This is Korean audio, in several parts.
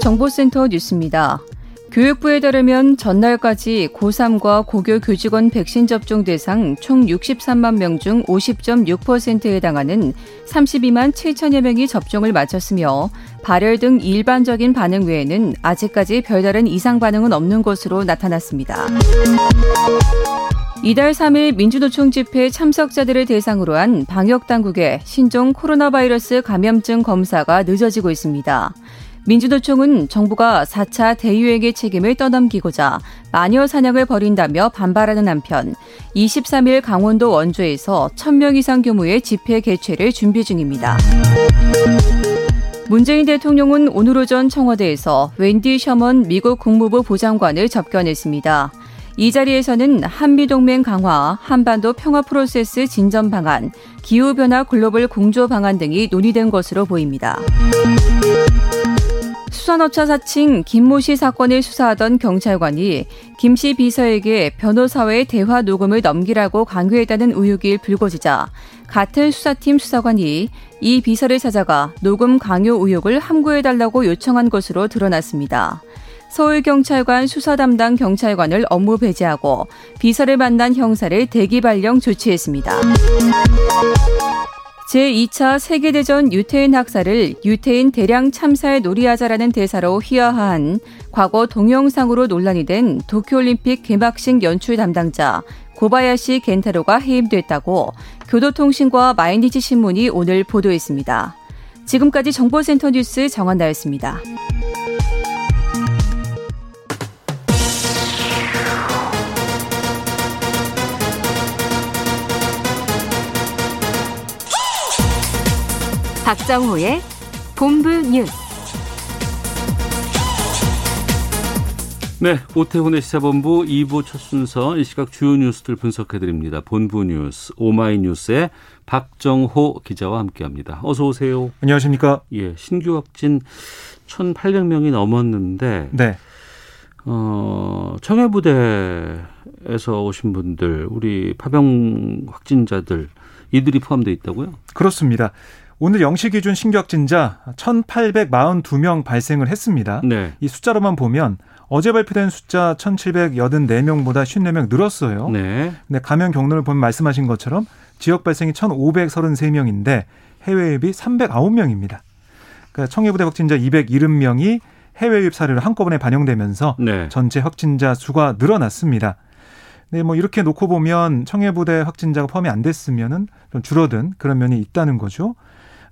정보센터 뉴스입니다. 교육부에 따르면 전날까지 고3과 고교 교직원 백신 접종 대상 총 63만 명 중 50.6%에 해당하는 32만 7천여 명이 접종을 마쳤으며, 발열 등 일반적인 반응 외에는 아직까지 별다른 이상 반응은 없는 것으로 나타났습니다. 이달 3일 민주노총 집회 참석자들을 대상으로 한 방역당국의 신종 코로나 바이러스 감염증 검사가 늦어지고 있습니다. 민주노총은 정부가 4차 대유행의 책임을 떠넘기고자 마녀 사냥을 벌인다며 반발하는 한편, 23일 강원도 원주에서 1,000명 이상 규모의 집회 개최를 준비 중입니다. 문재인 대통령은 오늘 오전 청와대에서 웬디 셔먼 미국 국무부 보좌관을 접견했습니다. 이 자리에서는 한미동맹 강화, 한반도 평화 프로세스 진전 방안, 기후변화 글로벌 공조 방안 등이 논의된 것으로 보입니다. 수산업차 사칭 김모 씨 사건을 수사하던 경찰관이 김 씨 비서에게 변호사와의 대화 녹음을 넘기라고 강요했다는 의혹이 불거지자, 같은 수사팀 수사관이 이 비서를 찾아가 녹음 강요 의혹을 함구해달라고 요청한 것으로 드러났습니다. 서울경찰관 수사담당 경찰관을 업무 배제하고 비서를 만난 형사를 대기발령 조치했습니다. 제2차 세계대전 유태인 학살을 유태인 대량 참사에 놀이하자라는 대사로 희화화한 과거 동영상으로 논란이 된 도쿄올림픽 개막식 연출 담당자 고바야시 겐타로가 해임됐다고 교도통신과 마이니치 신문이 오늘 보도했습니다. 지금까지 정보센터 뉴스 정한나였습니다. 박정호의 본부 뉴스. 네, 오태훈의 시사본부 2부 첫 순서, 이 시각 주요 뉴스들 분석해드립니다. 본부 뉴스 오마이뉴스의 박정호 기자와 함께합니다. 어서 오세요. 안녕하십니까. 예, 신규 확진 1,800명이 넘었는데, 네. 청해부대에서 오신 분들, 우리 파병 확진자들, 이들이 포함되어 있다고요? 그렇습니다. 오늘 0시 기준 신규 확진자 1,842명 발생을 했습니다. 네. 이 숫자로만 보면 어제 발표된 숫자 1,784명보다 54명 늘었어요. 네. 근데 감염 경로를 보면 말씀하신 것처럼 지역 발생이 1,533명인데 해외 유입이 309명입니다. 그러니까 청해부대 확진자 270명이 해외 유입 사례로 한꺼번에 반영되면서, 네, 전체 확진자 수가 늘어났습니다. 네, 뭐 이렇게 놓고 보면 청해부대 확진자가 포함이 안 됐으면은 좀 줄어든 그런 면이 있다는 거죠.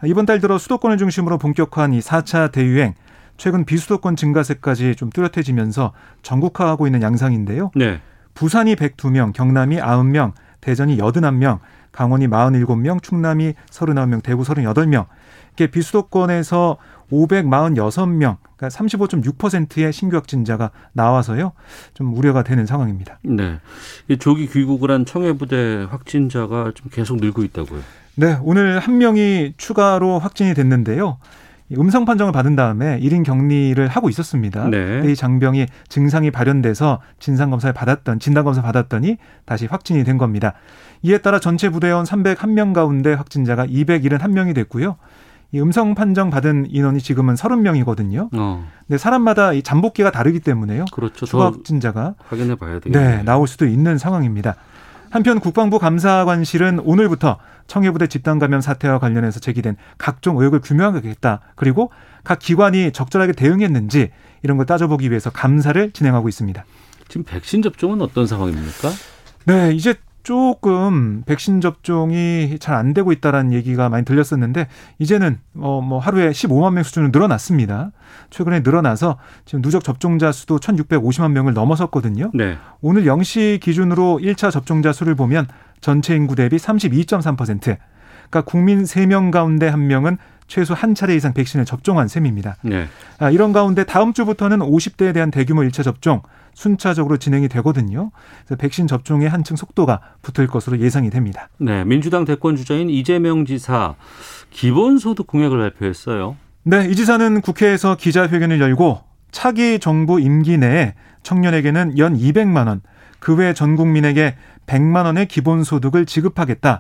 이번 달 들어 수도권을 중심으로 본격화한 이 4차 대유행, 최근 비수도권 증가세까지 좀 뚜렷해지면서 전국화하고 있는 양상인데요. 네. 부산이 102명, 경남이 90명, 대전이 81명, 강원이 47명, 충남이 39명, 대구 38명. 이렇게 비수도권에서 546명, 그러니까 35.6%의 신규 확진자가 나와서요, 좀 우려가 되는 상황입니다. 네, 조기 귀국을 한 청해부대 확진자가 좀 계속 늘고 있다고요. 네, 오늘 한 명이 추가로 확진이 됐는데요. 음성 판정을 받은 다음에 1인 격리를 하고 있었습니다. 네. 근데 이 장병이 증상이 발현돼서 진단 검사를 받았더니 다시 확진이 된 겁니다. 이에 따라 전체 부대원 301명 가운데 확진자가 271명이 됐고요. 이 음성 판정 받은 인원이 지금은 30명이거든요. 근데 사람마다 이 잠복기가 다르기 때문에요. 그렇죠. 추가 확진자가 확인해 봐야 되겠네요. 네, 나올 수도 있는 상황입니다. 한편 국방부 감사관실은 오늘부터 청해부대 집단감염 사태와 관련해서 제기된 각종 의혹을 규명하겠다, 그리고 각 기관이 적절하게 대응했는지 이런 걸 따져보기 위해서 감사를 진행하고 있습니다. 지금 백신 접종은 어떤 상황입니까? 네, 이제 조금 백신 접종이 잘 안 되고 있다는 얘기가 많이 들렸었는데, 이제는 뭐 하루에 15만 명 수준으로 늘어났습니다. 최근에 늘어나서 지금 누적 접종자 수도 1,650만 명을 넘어섰거든요. 네. 오늘 0시 기준으로 1차 접종자 수를 보면 전체 인구 대비 32.3%, 그러니까 국민 3명 가운데 1명은 최소 한 차례 이상 백신을 접종한 셈입니다. 네. 이런 가운데 다음 주부터는 50대에 대한 대규모 1차 접종 순차적으로 진행이 되거든요. 그래서 백신 접종에 한층 속도가 붙을 것으로 예상이 됩니다. 네, 민주당 대권 주자인 이재명 지사 기본소득 공약을 발표했어요. 네, 이 지사는 국회에서 기자회견을 열고 차기 정부 임기 내에 청년에게는 연 200만 원, 그 외 전 국민에게 100만 원의 기본소득을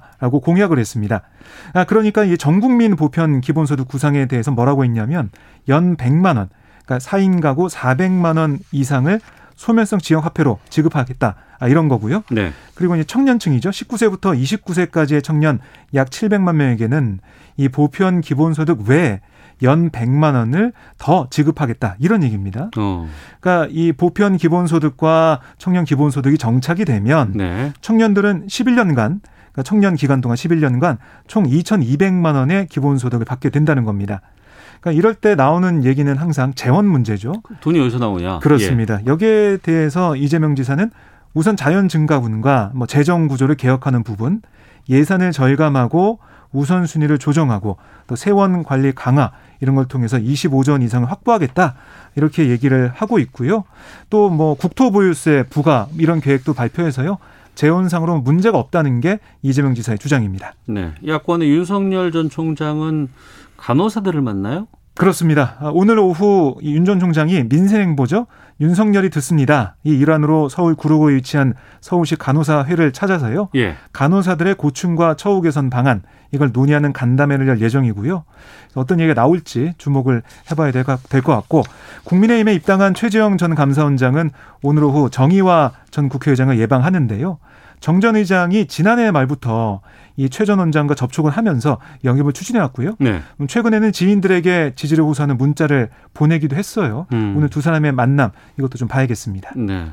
지급하겠다라고 공약을 했습니다. 그러니까 이 전 국민 보편 기본소득 구상에 대해서 뭐라고 했냐면 연 100만 원, 그러니까 4인 가구 400만 원 이상을 소멸성 지역화폐로 지급하겠다. 이런 거고요. 네. 그리고 이제 청년층이죠. 19세부터 29세까지의 청년 약 700만 명에게는 이 보편 기본소득 외에 연 100만 원을 더 지급하겠다. 이런 얘기입니다. 그러니까 이 보편 기본소득과 청년 기본소득이 정착이 되면 네. 청년들은 11년간 그러니까 청년 기간 동안 11년간 총 2,200만 원의 기본소득을 받게 된다는 겁니다. 그러니까 이럴 때 나오는 얘기는 항상 재원 문제죠. 돈이 어디서 나오냐. 그렇습니다. 예. 여기에 대해서 이재명 지사는 우선 자연 증가분과 뭐 재정 구조를 개혁하는 부분, 예산을 절감하고 우선순위를 조정하고 또 세원 관리 강화 이런 걸 통해서 25조 원 이상을 확보하겠다 이렇게 얘기를 하고 있고요. 또 뭐 국토보유세 부과 이런 계획도 발표해서요. 재원상으로 문제가 없다는 게 이재명 지사의 주장입니다. 네, 야권의 윤석열 전 총장은 간호사들을 만나요? 그렇습니다. 오늘 오후 윤 전 총장이 민생행보죠. 윤석열이 듣습니다. 이 일환으로 서울 구로구에 위치한 서울시 간호사회를 찾아서요. 예. 간호사들의 고충과 처우 개선 방안 이걸 논의하는 간담회를 열 예정이고요. 어떤 얘기가 나올지 주목을 해봐야 될 것 같고 국민의힘에 입당한 최재형 전 감사원장은 오늘 오후 정의와 전 국회의장을 예방하는데요. 정 전 의장이 지난해 말부터 이 최 전 원장과 접촉을 하면서 영입을 추진해왔고요. 네. 최근에는 지인들에게 지지를 호소하는 문자를 보내기도 했어요. 오늘 두 사람의 만남 이것도 좀 봐야겠습니다. 네.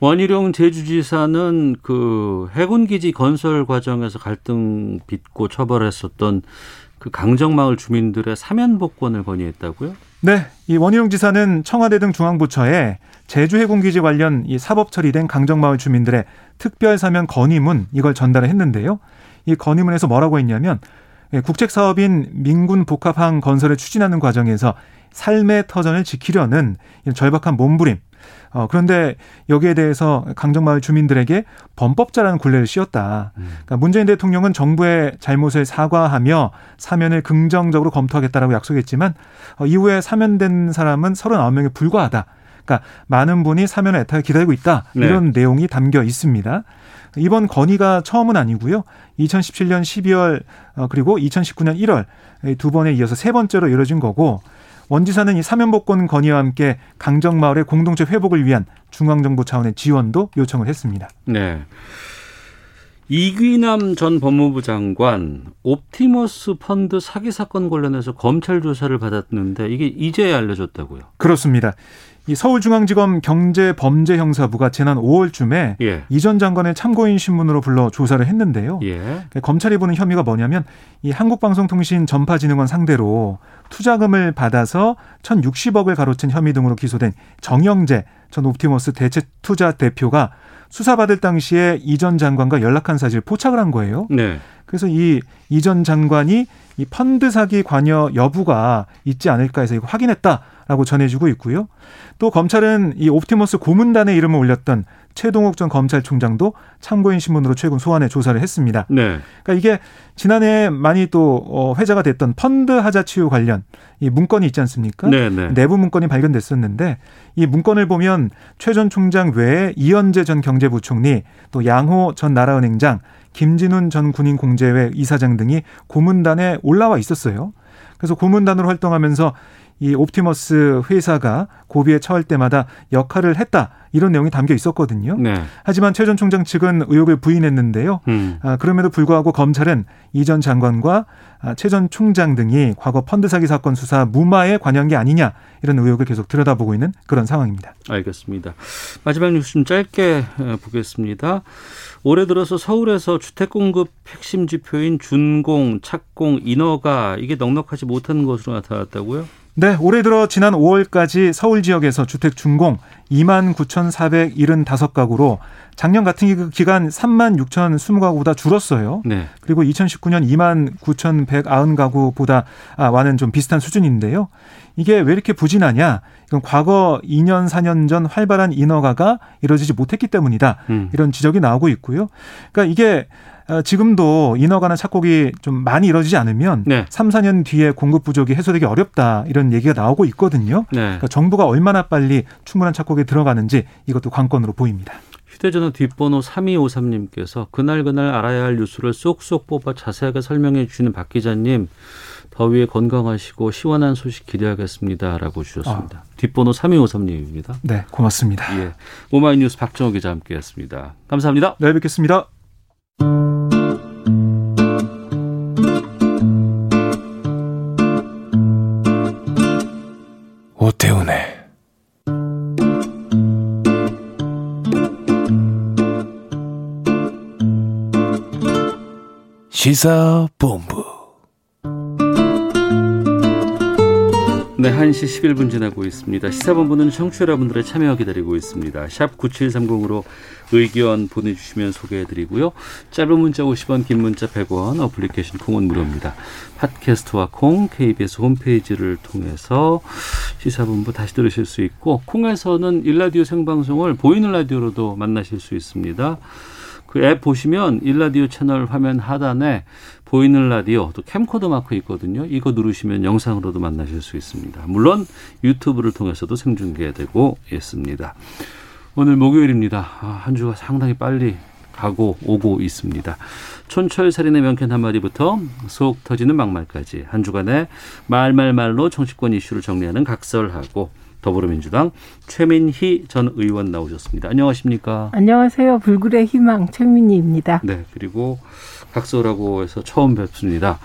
원희룡 제주지사는 그 해군기지 건설 과정에서 갈등 빚고 처벌했었던 그 강정마을 주민들의 사면 복권을 건의했다고요? 네. 이 원희룡 지사는 청와대 등 중앙부처에 제주 해군기지 관련 이 사법 처리된 강정마을 주민들의 특별 사면 건의문 이걸 전달을 했는데요. 이 건의문에서 뭐라고 했냐면 국책사업인 민군 복합항 건설을 추진하는 과정에서 삶의 터전을 지키려는 절박한 몸부림. 그런데 여기에 대해서 강정마을 주민들에게 범법자라는 굴레를 씌웠다. 그러니까 문재인 대통령은 정부의 잘못을 사과하며 사면을 긍정적으로 검토하겠다라고 약속했지만 이후에 사면된 사람은 39명에 불과하다. 그러니까 많은 분이 사면을 애타게 기다리고 있다. 이런 네. 내용이 담겨 있습니다. 이번 건의가 처음은 아니고요. 2017년 12월 그리고 2019년 1월 두 번에 이어서 세 번째로 이뤄진 거고 원 지사는 이 사면복권 건의와 함께 강정마을의 공동체 회복을 위한 중앙정부 차원의 지원도 요청을 했습니다. 네. 이귀남 전 법무부 장관 옵티머스 펀드 사기 사건 관련해서 검찰 조사를 받았는데 이게 이제야 알려졌다고요? 그렇습니다. 이 서울중앙지검 경제범죄형사부가 지난 5월쯤에 예. 이 전 장관을 참고인 신문으로 불러 조사를 했는데요. 예. 검찰이 보는 혐의가 뭐냐면 이 한국방송통신전파진흥원 상대로 투자금을 받아서 1,060억을 가로챈 혐의 등으로 기소된 정영재 전 옵티머스 대체투자 대표가 수사받을 당시에 이 전 장관과 연락한 사실을 포착을 한 거예요. 네. 그래서 이 전 장관이 이 펀드 사기 관여 여부가 있지 않을까 해서 이거 확인했다라고 전해주고 있고요. 또 검찰은 이 옵티머스 고문단의 이름을 올렸던 최동욱 전 검찰총장도 참고인 신문으로 최근 소환해 조사를 했습니다. 네. 그러니까 이게 지난해 많이 또 회자가 됐던 펀드 하자 치유 관련 이 문건이 있지 않습니까? 네, 네. 내부 문건이 발견됐었는데 이 문건을 보면 최 전 총장 외에 이현재 전 경제부총리, 또 양호 전 나라은행장, 김진훈 전 군인공제회 이사장 등이 고문단에 올라와 있었어요. 그래서 고문단으로 활동하면서 이 옵티머스 회사가 고비에 처할 때마다 역할을 했다. 이런 내용이 담겨 있었거든요. 네. 하지만 최 전 총장 측은 의혹을 부인했는데요. 그럼에도 불구하고 검찰은 이 전 장관과 최 전 총장 등이 과거 펀드 사기 사건 수사 무마에 관여한 게 아니냐. 이런 의혹을 계속 들여다보고 있는 그런 상황입니다. 알겠습니다. 마지막 뉴스 좀 짧게 보겠습니다. 올해 들어서 서울에서 주택공급 핵심 지표인 준공, 착공, 인허가 이게 넉넉하지 못한 것으로 나타났다고요? 네. 올해 들어 지난 5월까지 서울 지역에서 주택 준공 29,000 3,475가구로 작년 같은 기간 36,020가구보다 줄었어요. 네. 그리고 2019년 29,190가구보다 와는 좀 비슷한 수준인데요. 이게 왜 이렇게 부진하냐? 이건 과거 2년, 4년 전 활발한 인허가가 이루어지지 못했기 때문이다. 이런 지적이 나오고 있고요. 그러니까 이게 지금도 인허가나 착공이 좀 많이 이루어지지 않으면 네. 3, 4년 뒤에 공급 부족이 해소되기 어렵다 이런 얘기가 나오고 있거든요. 네. 그러니까 정부가 얼마나 빨리 충분한 착공에 들어가는지 이것도 관건으로 보입니다. 휴대전화 뒷번호 3253님께서 그날그날 알아야 할 뉴스를 쏙쏙 뽑아 자세하게 설명해 주시는 박 기자님. 더위에 건강하시고 시원한 소식 기대하겠습니다라고 주셨습니다. 뒷번호 3253님입니다. 네, 고맙습니다. 예, 오마이뉴스 박정호 기자 함께했습니다. 감사합니다. 내일 뵙겠습니다. 오태훈의 시사본부. 네, 1시 11분 지나고 있습니다. 시사본부는 청취자 여러분들의 참여 기다리고 있습니다. 샵 9730으로 의견 보내주시면 소개해드리고요. 짧은 문자 50원, 긴 문자 100원, 어플리케이션 콩은 무료입니다. 팟캐스트와 콩, KBS 홈페이지를 통해서 시사본부 다시 들으실 수 있고 콩에서는 일라디오 생방송을 보이는 라디오로도 만나실 수 있습니다. 그 앱 보시면 일라디오 채널 화면 하단에 보이는 라디오, 또 캠코더 마크 있거든요. 이거 누르시면 영상으로도 만나실 수 있습니다. 물론 유튜브를 통해서도 생중계되고 있습니다. 오늘 목요일입니다. 한 주가 상당히 빨리 가고 오고 있습니다. 촌철살인의 명쾌한 한마디부터 속 터지는 막말까지 한 주간의 말말말로 정치권 이슈를 정리하는 각설하고 더불어민주당 최민희 전 의원 나오셨습니다. 안녕하십니까? 안녕하세요. 불굴의 희망 최민희입니다. 네, 그리고 각설하고 해서 처음 뵙습니다.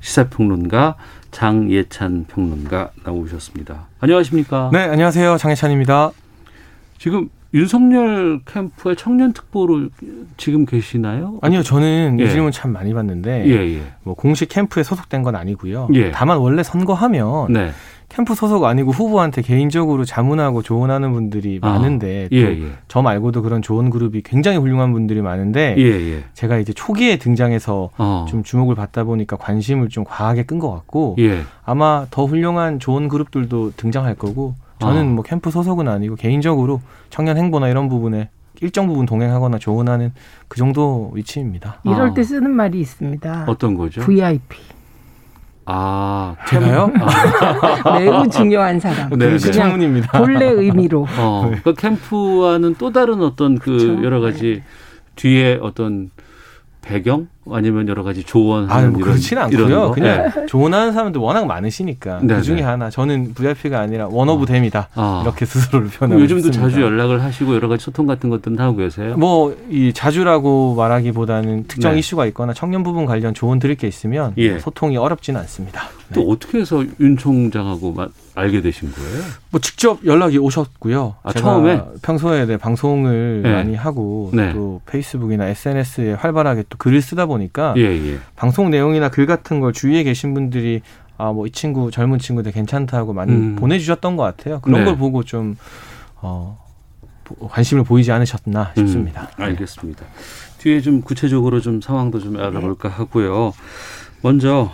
시사평론가 장예찬 평론가 나오셨습니다. 안녕하십니까? 네, 안녕하세요. 장예찬입니다. 지금 윤석열 캠프의 청년특보로 지금 계시나요? 아니요. 저는 이 질문 참 많이 받는데 뭐 공식 캠프에 소속된 건 아니고요. 다만 원래 선거하면 캠프 소속 아니고 후보한테 개인적으로 자문하고 조언하는 분들이 많은데 저 말고도 그런 조언 그룹이 굉장히 훌륭한 분들이 많은데 제가 이제 초기에 등장해서 좀 주목을 받다 보니까 관심을 좀 과하게 끈 것 같고 아마 더 훌륭한 조언 그룹들도 등장할 거고 저는 뭐 캠프 소속은 아니고 개인적으로 청년 행보나 이런 부분에 일정 부분 동행하거나 조언하는 그 정도 위치입니다. 이럴 때 쓰는 말이 있습니다. 어떤 거죠? VIP. 제가요? 매우 중요한 사람. 네, 시청문입니다. 본래 의미로. 그러니까 캠프와는 또 다른 어떤 그렇죠? 여러 가지 뒤에 어떤 배경 아니면 여러 가지 조언하는 뭐 그렇진 않고요. 그냥 조언하는 사람들 워낙 많으시니까 그 중에 하나. 저는 VIP가 아니라 원 오브 댐이다. 이렇게 스스로를 표현하고 요즘도 있습니다. 자주 연락을 하시고 여러 가지 소통 같은 것들은 하고 계세요? 뭐 이 자주라고 말하기보다는 특정 이슈가 있거나 청년 부분 관련 조언 드릴 게 있으면 소통이 어렵지는 않습니다. 또 어떻게 해서 윤 총장하고 알게 되신 거예요? 뭐 직접 연락이 오셨고요. 제가 처음에? 평소에 방송을 많이 하고 또 페이스북이나 SNS에 활발하게 또 글을 쓰다 보니까 방송 내용이나 글 같은 걸 주위에 계신 분들이 뭐 이 친구 젊은 친구들 괜찮다 하고 많이 보내주셨던 것 같아요. 그런 걸 보고 좀 관심을 보이지 않으셨나 싶습니다. 알겠습니다. 뒤에 좀 구체적으로 좀 상황도 좀 알아볼까 하고요. 먼저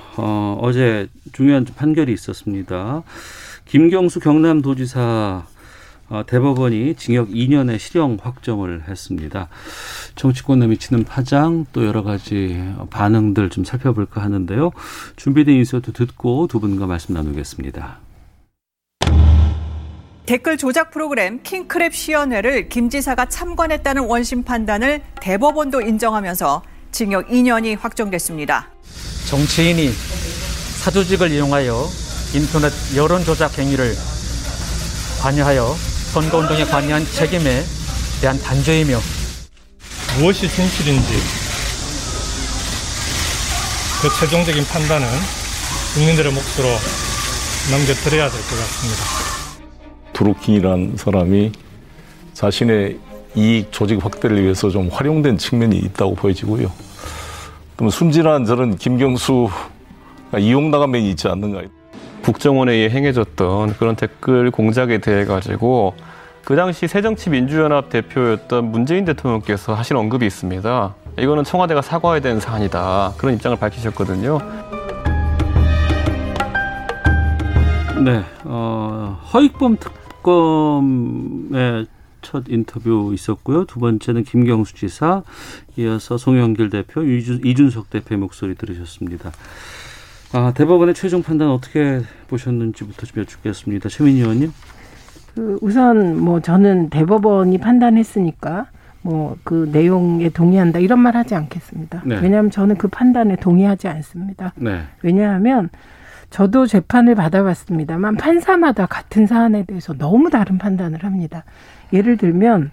어제 중요한 판결이 있었습니다. 김경수 경남도지사 대법원이 징역 2년의 실형 확정을 했습니다. 정치권에 미치는 파장 또 여러 가지 반응들 좀 살펴볼까 하는데요. 준비된 인서트 듣고 두 분과 말씀 나누겠습니다. 댓글 조작 프로그램 킹크랩 시연회를 김 지사가 참관했다는 원심 판단을 대법원도 인정하면서 징역 2년이 확정됐습니다. 정치인이 사조직을 이용하여 인터넷 여론 조작 행위를 관여하여 선거운동에 관여한 책임에 대한 단죄이며 무엇이 진실인지 그 최종적인 판단은 국민들의 몫으로 남겨드려야 될 것 같습니다. 드루킹이라는 사람이 자신의 이익 조직 확대를 위해서 좀 활용된 측면이 있다고 보여지고요. 그럼 순진한 저런 김경수 이용당한 면이 있지 않는가. 국정원에 의해 행해졌던 그런 댓글 공작에 대해 가지고 그 당시 새정치민주연합 대표였던 문재인 대통령께서 하신 언급이 있습니다. 이거는 청와대가 사과해야 되는 사안이다. 그런 입장을 밝히셨거든요. 네, 허익범 특검의 첫 인터뷰 있었고요. 두 번째는 김경수 지사, 이어서 송영길 대표, 이준석 대표의 목소리 들으셨습니다. 대법원의 최종 판단 어떻게 보셨는지부터 좀 여쭙겠습니다. 최민희 의원님. 우선 저는 대법원이 판단했으니까 그 내용에 동의한다 이런 말 하지 않겠습니다. 네. 왜냐하면 저는 그 판단에 동의하지 않습니다. 네. 왜냐하면 저도 재판을 받아봤습니다만 판사마다 같은 사안에 대해서 너무 다른 판단을 합니다. 예를 들면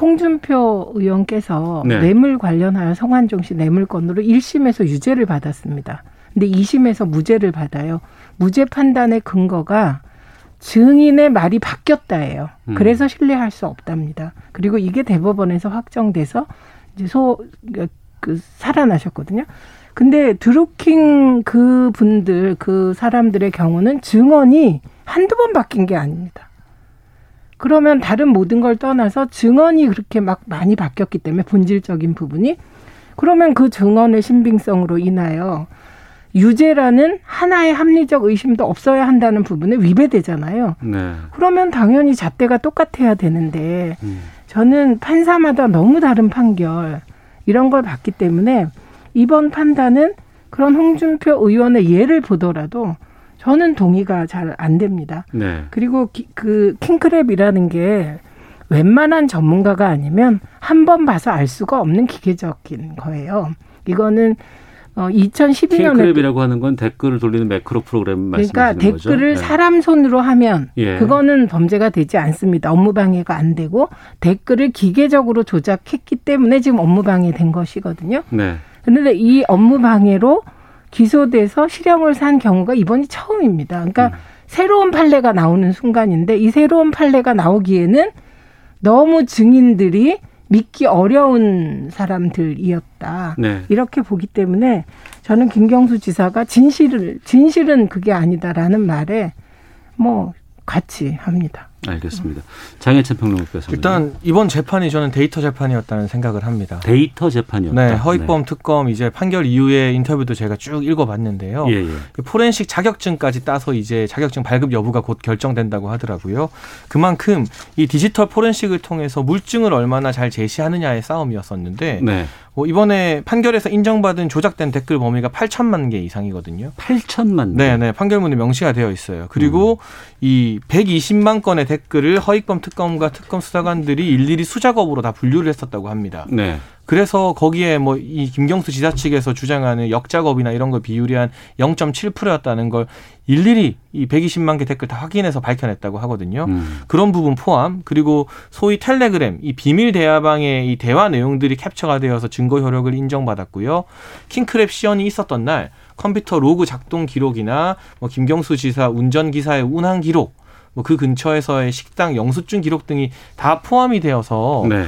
홍준표 의원께서 네. 뇌물 관련하여 성완종 씨 뇌물 건으로 1심에서 유죄를 받았습니다. 근데 2심에서 무죄를 받아요. 무죄 판단의 근거가 증인의 말이 바뀌었다예요. 그래서 신뢰할 수 없답니다. 그리고 이게 대법원에서 확정돼서 이제 살아나셨거든요. 근데 드루킹 그 분들, 그 사람들의 경우는 증언이 한두 번 바뀐 게 아닙니다. 그러면 다른 모든 걸 떠나서 증언이 그렇게 막 많이 바뀌었기 때문에 본질적인 부분이 그러면 그 증언의 신빙성으로 인하여 유죄라는 하나의 합리적 의심도 없어야 한다는 부분에 위배되잖아요. 네. 그러면 당연히 잣대가 똑같아야 되는데 저는 판사마다 너무 다른 판결 이런 걸 봤기 때문에 이번 판단은 그런 홍준표 의원의 예를 보더라도 저는 동의가 잘 안 됩니다. 네. 그리고 그 킹크랩이라는 게 웬만한 전문가가 아니면 한 번 봐서 알 수가 없는 기계적인 거예요. 이거는 2012년에 킹크랩이라고 하는 건 댓글을 돌리는 매크로 프로그램 말씀하시는 거죠? 그러니까 댓글을 거죠? 사람 손으로 하면 예. 그거는 범죄가 되지 않습니다. 업무방해가 안 되고 댓글을 기계적으로 조작했기 때문에 지금 업무방해된 것이거든요. 네. 그런데 이 업무방해로 기소돼서 실형을 산 경우가 이번이 처음입니다. 그러니까 새로운 판례가 나오는 순간인데 이 새로운 판례가 나오기에는 너무 증인들이 믿기 어려운 사람들이었다. 네. 이렇게 보기 때문에 저는 김경수 지사가 진실은 그게 아니다라는 말에 같이 합니다. 알겠습니다. 장혜찬 평론가께서 일단 이번 재판이 저는 데이터 재판이었다는 생각을 합니다. 데이터 재판이었다. 네, 허익범 특검 이제 판결 이후에 인터뷰도 제가 쭉 읽어봤는데요. 예, 예. 포렌식 자격증까지 따서 이제 자격증 발급 여부가 곧 결정된다고 하더라고요. 그만큼 이 디지털 포렌식을 통해서 물증을 얼마나 잘 제시하느냐의 싸움이었었는데 네. 이번에 판결에서 인정받은 조작된 댓글 범위가 8,000만 개 이상이거든요. 8,000만 개? 네. 판결문에 명시가 되어 있어요. 그리고 이 120만 건의 댓글을 허익범 특검과 특검 수사관들이 일일이 수작업으로 다 분류를 했었다고 합니다. 네. 그래서 거기에 이 김경수 지사 측에서 주장하는 역작업이나 이런 걸 비율이 한 0.7%였다는 걸 일일이 이 120만 개 댓글 다 확인해서 밝혀냈다고 하거든요. 그런 부분 포함 그리고 소위 텔레그램 이 비밀 대화방의 이 대화 내용들이 캡처가 되어서 증거 효력을 인정받았고요. 킹크랩 시연이 있었던 날 컴퓨터 로그 작동 기록이나 김경수 지사 운전기사의 운항 기록 그 근처에서의 식당 영수증 기록 등이 다 포함이 되어서 네.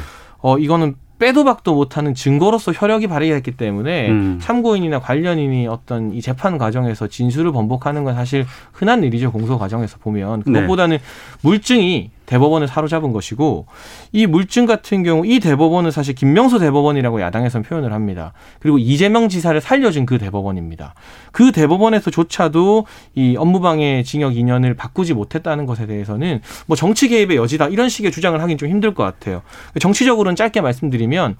이거는 빼도 박도 못하는 증거로서 효력이 발휘했기 때문에 참고인이나 관련인이 어떤 이 재판 과정에서 진술을 번복하는 건 사실 흔한 일이죠. 공소 과정에서 보면. 그것보다는 네. 물증이 대법원을 사로잡은 것이고 이 물증 같은 경우 이 대법원은 사실 김명수 대법원이라고 야당에서는 표현을 합니다. 그리고 이재명 지사를 살려준 그 대법원입니다. 그 대법원에서조차도 이 업무방해 징역 2년을 바꾸지 못했다는 것에 대해서는 정치 개입의 여지다 이런 식의 주장을 하긴 좀 힘들 것 같아요. 정치적으로는 짧게 말씀드리면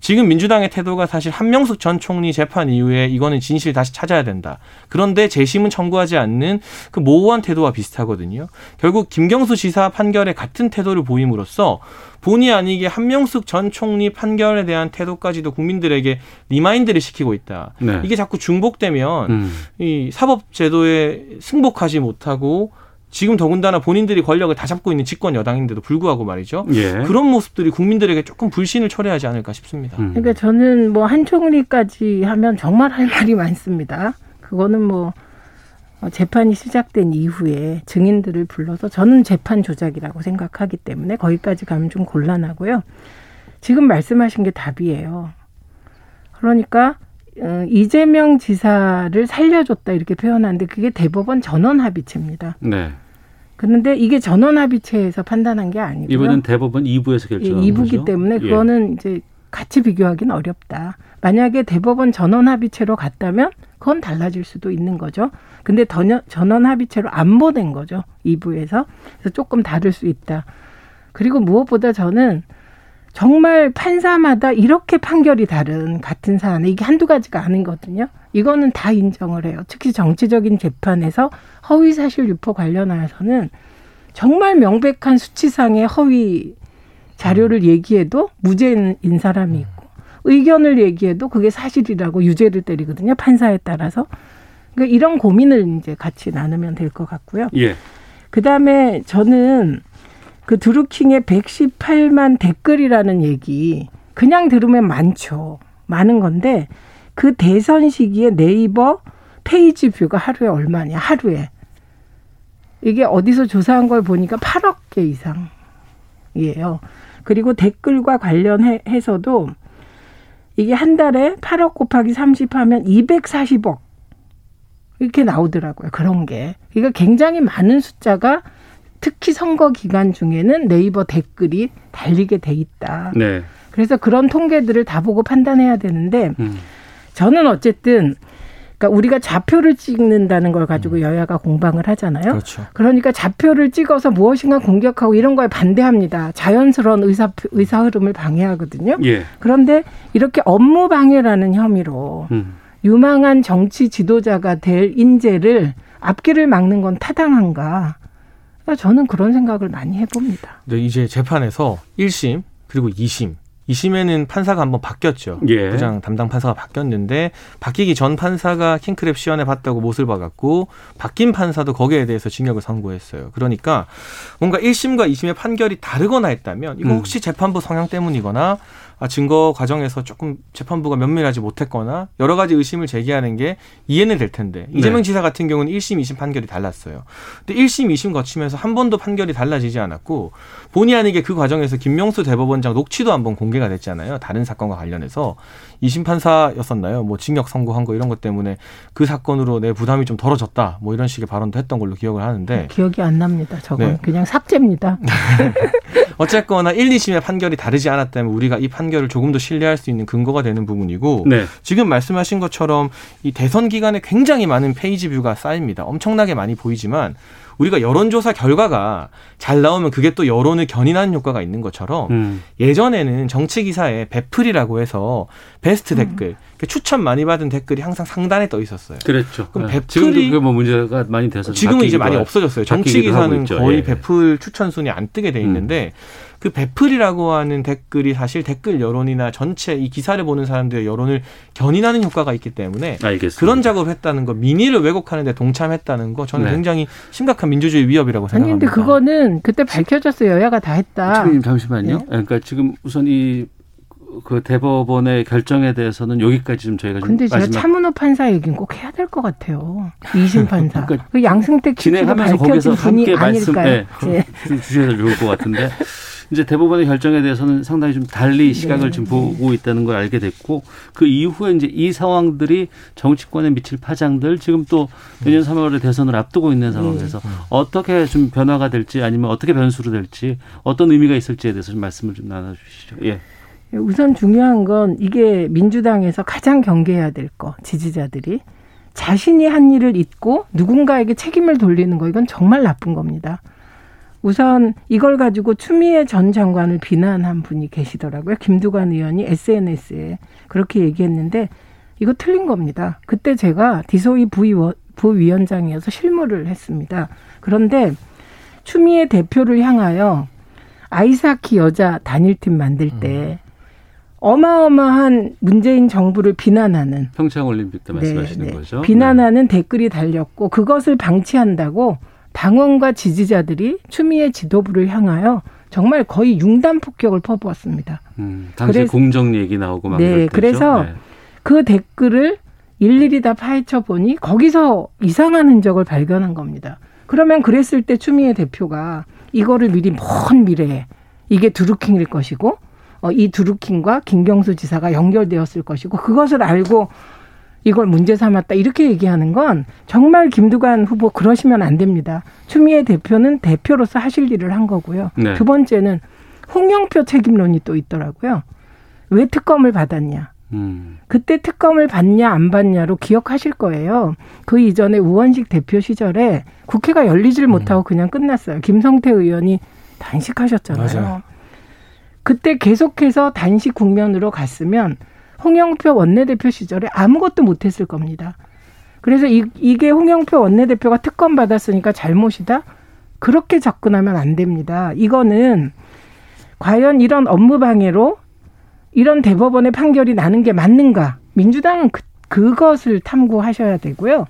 지금 민주당의 태도가 사실 한명숙 전 총리 재판 이후에 이거는 진실 다시 찾아야 된다. 그런데 재심은 청구하지 않는 그 모호한 태도와 비슷하거든요. 결국 김경수 지사 판결에 같은 태도를 보임으로써 본의 아니게 한명숙 전 총리 판결에 대한 태도까지도 국민들에게 리마인드를 시키고 있다. 네. 이게 자꾸 중복되면 이 사법제도에 승복하지 못하고 지금 더군다나 본인들이 권력을 다 잡고 있는 집권 여당인데도 불구하고 말이죠. 예. 그런 모습들이 국민들에게 조금 불신을 초래하지 않을까 싶습니다. 그러니까 저는 한 총리까지 하면 정말 할 말이 많습니다. 그거는 재판이 시작된 이후에 증인들을 불러서 저는 재판 조작이라고 생각하기 때문에 거기까지 가면 좀 곤란하고요. 지금 말씀하신 게 답이에요. 그러니까 이재명 지사를 살려줬다 이렇게 표현하는데 그게 대법원 전원 합의체입니다. 네. 그런데 이게 전원합의체에서 판단한 게 아니고요. 이번엔 대법원 2부에서 결정한 2부기 거죠? 2부기 때문에 그거는 이제 같이 비교하기는 어렵다. 만약에 대법원 전원합의체로 갔다면 그건 달라질 수도 있는 거죠. 근데 전원합의체로 안 보낸 거죠. 2부에서. 그래서 조금 다를 수 있다. 그리고 무엇보다 저는 정말 판사마다 이렇게 판결이 다른 같은 사안에 이게 한두 가지가 아니거든요. 이거는 다 인정을 해요. 특히 정치적인 재판에서 허위사실 유포 관련해서는 정말 명백한 수치상의 허위 자료를 얘기해도 무죄인 사람이 있고 의견을 얘기해도 그게 사실이라고 유죄를 때리거든요. 판사에 따라서. 그러니까 이런 고민을 이제 같이 나누면 될 것 같고요. 예. 그다음에 저는 그 드루킹의 118만 댓글이라는 얘기 그냥 들으면 많죠. 많은 건데 그 대선 시기에 네이버 페이지 뷰가 하루에 얼마냐. 하루에. 이게 어디서 조사한 걸 보니까 8억 개 이상이에요. 그리고 댓글과 관련해서도 이게 한 달에 8억 곱하기 30 하면 240억 이렇게 나오더라고요. 그런 게. 그러니까 굉장히 많은 숫자가 특히 선거 기간 중에는 네이버 댓글이 달리게 돼 있다. 네. 그래서 그런 통계들을 다 보고 판단해야 되는데 저는 어쨌든 그러니까 우리가 좌표를 찍는다는 걸 가지고 여야가 공방을 하잖아요. 그렇죠. 그러니까 좌표를 찍어서 무엇인가 공격하고 이런 거에 반대합니다. 자연스러운 의사 흐름을 방해하거든요. 예. 그런데 이렇게 업무 방해라는 혐의로 유망한 정치 지도자가 될 인재를 앞길을 막는 건 타당한가. 저는 그런 생각을 많이 해봅니다. 네, 이제 재판에서 1심 그리고 2심. 2심에는 판사가 한번 바뀌었죠. 예. 부장 담당 판사가 바뀌었는데 바뀌기 전 판사가 킹크랩 시연해 봤다고 못을 박았고 바뀐 판사도 거기에 대해서 징역을 선고했어요. 그러니까 뭔가 1심과 2심의 판결이 다르거나 했다면 이거 혹시 재판부 성향 때문이거나 증거 과정에서 조금 재판부가 면밀하지 못했거나 여러 가지 의심을 제기하는 게 이해는 될 텐데 이재명 지사 같은 경우는 1심, 2심 판결이 달랐어요. 근데 1심, 2심 거치면서 한 번도 판결이 달라지지 않았고 본의 아니게 그 과정에서 김명수 대법원장 녹취도 한번 공개가 됐잖아요. 다른 사건과 관련해서 2심 판사였었나요? 뭐 징역 선고한 거 이런 것 때문에 그 사건으로 내 부담이 좀 덜어졌다. 뭐 이런 식의 발언도 했던 걸로 기억을 하는데 기억이 안 납니다. 저건 네. 그냥 삭제입니다. 어쨌거나 1, 2심의 판결이 다르지 않았다면 우리가 이 판결을 조금 더 신뢰할 수 있는 근거가 되는 부분이고 네. 지금 말씀하신 것처럼 이 대선 기간에 굉장히 많은 페이지 뷰가 쌓입니다. 엄청나게 많이 보이지만 우리가 여론조사 결과가 잘 나오면 그게 또 여론을 견인하는 효과가 있는 것처럼 예전에는 정치기사에 베풀이라고 해서 베스트 댓글, 추천 많이 받은 댓글이 항상 상단에 떠 있었어요. 그렇죠. 그럼 베풀이 지금도 그게 뭐 문제가 많이 돼서 지금은 이제 많이 없어졌어요. 정치기사는 거의 예. 베풀 추천순위 안 뜨게 돼 있는데 그 베풀이라고 하는 댓글이 사실 댓글 여론이나 전체 이 기사를 보는 사람들의 여론을 견인하는 효과가 있기 때문에 알겠습니다. 그런 작업을 했다는 거, 민의를 왜곡하는 데 동참했다는 거 저는 네. 굉장히 심각한 민주주의 위협이라고 생각합니다. 그런데 그거는 그때 밝혀졌어요. 여야가 다 했다. 선생님 잠시만요. 네. 그러니까 지금 우선 이 그 대법원의 결정에 대해서는 여기까지 좀 저희가 근데 제가 차문호 판사 얘기는 꼭 해야 될 것 같아요. 이심 판사. 그러니까 그 양승택 진행하면서 거기서 함께 말씀 네. 네. 주셔야 좋을 것 같은데 이제 대법원의 결정에 대해서는 상당히 좀 달리 시각을 네. 지금 보고 있다는 걸 알게 됐고 그 이후에 이제 이 상황들이 정치권에 미칠 파장들 지금 또 내년 3월에 대선을 앞두고 있는 상황에서 어떻게 좀 변화가 될지 아니면 어떻게 변수로 될지 어떤 의미가 있을지에 대해서 좀 말씀을 좀 나눠주시죠. 예. 우선 중요한 건 이게 민주당에서 가장 경계해야 될 거 지지자들이 자신이 한 일을 잊고 누군가에게 책임을 돌리는 거 이건 정말 나쁜 겁니다. 우선 이걸 가지고 추미애 전 장관을 비난한 분이 계시더라고요. 김두관 의원이 SNS에 그렇게 얘기했는데 이거 틀린 겁니다. 그때 제가 디소이 부위원장이어서 실무를 했습니다. 그런데 추미애 대표를 향하여 아이스하키 여자 단일팀 만들 때 어마어마한 문재인 정부를 비난하는 평창올림픽 때 말씀하시는 네, 네. 거죠. 비난하는 네. 댓글이 달렸고 그것을 방치한다고 당원과 지지자들이 추미애 지도부를 향하여 정말 거의 융단 폭격을 퍼부었습니다. 당시 공정 얘기 나오고 막 그랬죠. 네, 그래서 네. 그 댓글을 일일이 다 파헤쳐 보니 거기서 이상한 흔적을 발견한 겁니다. 그러면 그랬을 때 추미애 대표가 이거를 미리 먼 미래에 이게 드루킹일 것이고 이 드루킹과 김경수 지사가 연결되었을 것이고 그것을 알고 이걸 문제 삼았다 이렇게 얘기하는 건 정말 김두관 후보 그러시면 안 됩니다. 추미애 대표는 대표로서 하실 일을 한 거고요. 네. 두 번째는 홍영표 책임론이 또 있더라고요. 왜 특검을 받았냐. 그때 특검을 받냐 안 받냐로 기억하실 거예요. 그 이전에 우원식 대표 시절에 국회가 열리질 못하고 그냥 끝났어요. 김성태 의원이 단식하셨잖아요. 맞아요. 그때 계속해서 단식 국면으로 갔으면 홍영표 원내대표 시절에 아무것도 못했을 겁니다. 그래서 이게 홍영표 원내대표가 특검 받았으니까 잘못이다? 그렇게 접근하면 안 됩니다. 이거는 과연 이런 업무방해로 이런 대법원의 판결이 나는 게 맞는가? 민주당은 그것을 탐구하셔야 되고요.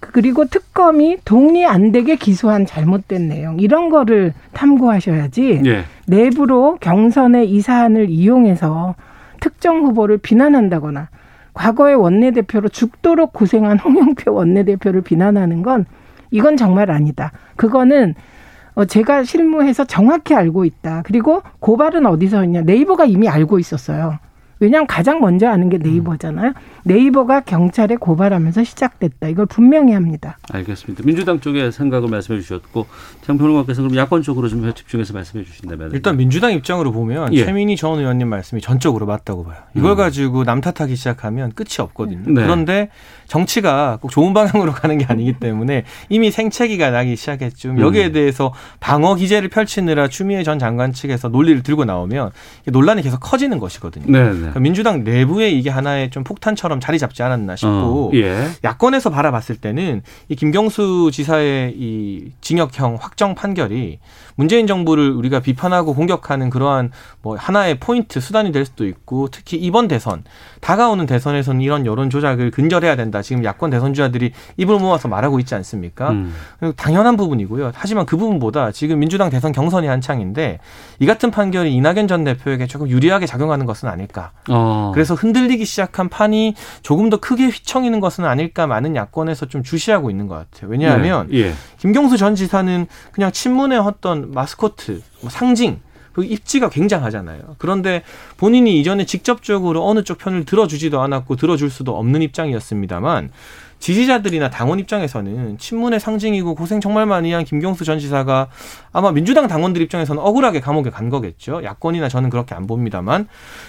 그리고 특검이 동의 안 되게 기소한 잘못된 내용 이런 거를 탐구하셔야지 예. 내부로 경선의 이 사안을 이용해서 특정 후보를 비난한다거나 과거의 원내대표로 죽도록 고생한 홍영표 원내대표를 비난하는 건 이건 정말 아니다. 그거는 제가 실무에서 정확히 알고 있다. 그리고 고발은 어디서 했냐. 네이버가 이미 알고 있었어요. 왜냐하면 가장 먼저 아는 게 네이버잖아요. 네이버가 경찰에 고발하면서 시작됐다. 이걸 분명히 합니다. 알겠습니다. 민주당 쪽의 생각을 말씀해 주셨고 장평론가께서 그럼 야권 쪽으로 좀 집중해서 말씀해 주신다면. 일단 민주당 입장으로 보면 예. 최민희 전 의원님 말씀이 전적으로 맞다고 봐요. 이걸 가지고 남탓하기 시작하면 끝이 없거든요. 네. 그런데 정치가 꼭 좋은 방향으로 가는 게 아니기 때문에 이미 생채기가 나기 시작했죠. 여기에 대해서 방어 기제를 펼치느라 추미애 전 장관 측에서 논리를 들고 나오면 논란이 계속 커지는 것이거든요. 네. 민주당 내부에 이게 하나의 좀 폭탄처럼 자리 잡지 않았나 싶고 예. 야권에서 바라봤을 때는 이 김경수 지사의 이 징역형 확정 판결이 문재인 정부를 우리가 비판하고 공격하는 그러한 뭐 하나의 포인트 수단이 될 수도 있고 특히 이번 대선 다가오는 대선에서는 이런 여론 조작을 근절해야 된다. 지금 야권 대선주자들이 입을 모아서 말하고 있지 않습니까? 당연한 부분이고요. 하지만 그 부분보다 지금 민주당 대선 경선이 한창인데 이 같은 판결이 이낙연 전 대표에게 조금 유리하게 작용하는 것은 아닐까. 그래서 흔들리기 시작한 판이 조금 더 크게 휘청이는 것은 아닐까 많은 야권에서 좀 주시하고 있는 것 같아요. 왜냐하면 예. 김경수 전 지사는 그냥 친문의 어떤 마스코트, 상징, 그 입지가 굉장하잖아요. 그런데 본인이 이전에 직접적으로 어느 쪽 편을 들어주지도 않았고 들어줄 수도 없는 입장이었습니다만 지지자들이나 당원 입장에서는 친문의 상징이고 고생 정말 많이 한 김경수 전 지사가 아마 민주당 당원들 입장에서는 억울하게 감옥에 간 거겠죠. 야권이나 저는 그렇게 안 봅니다만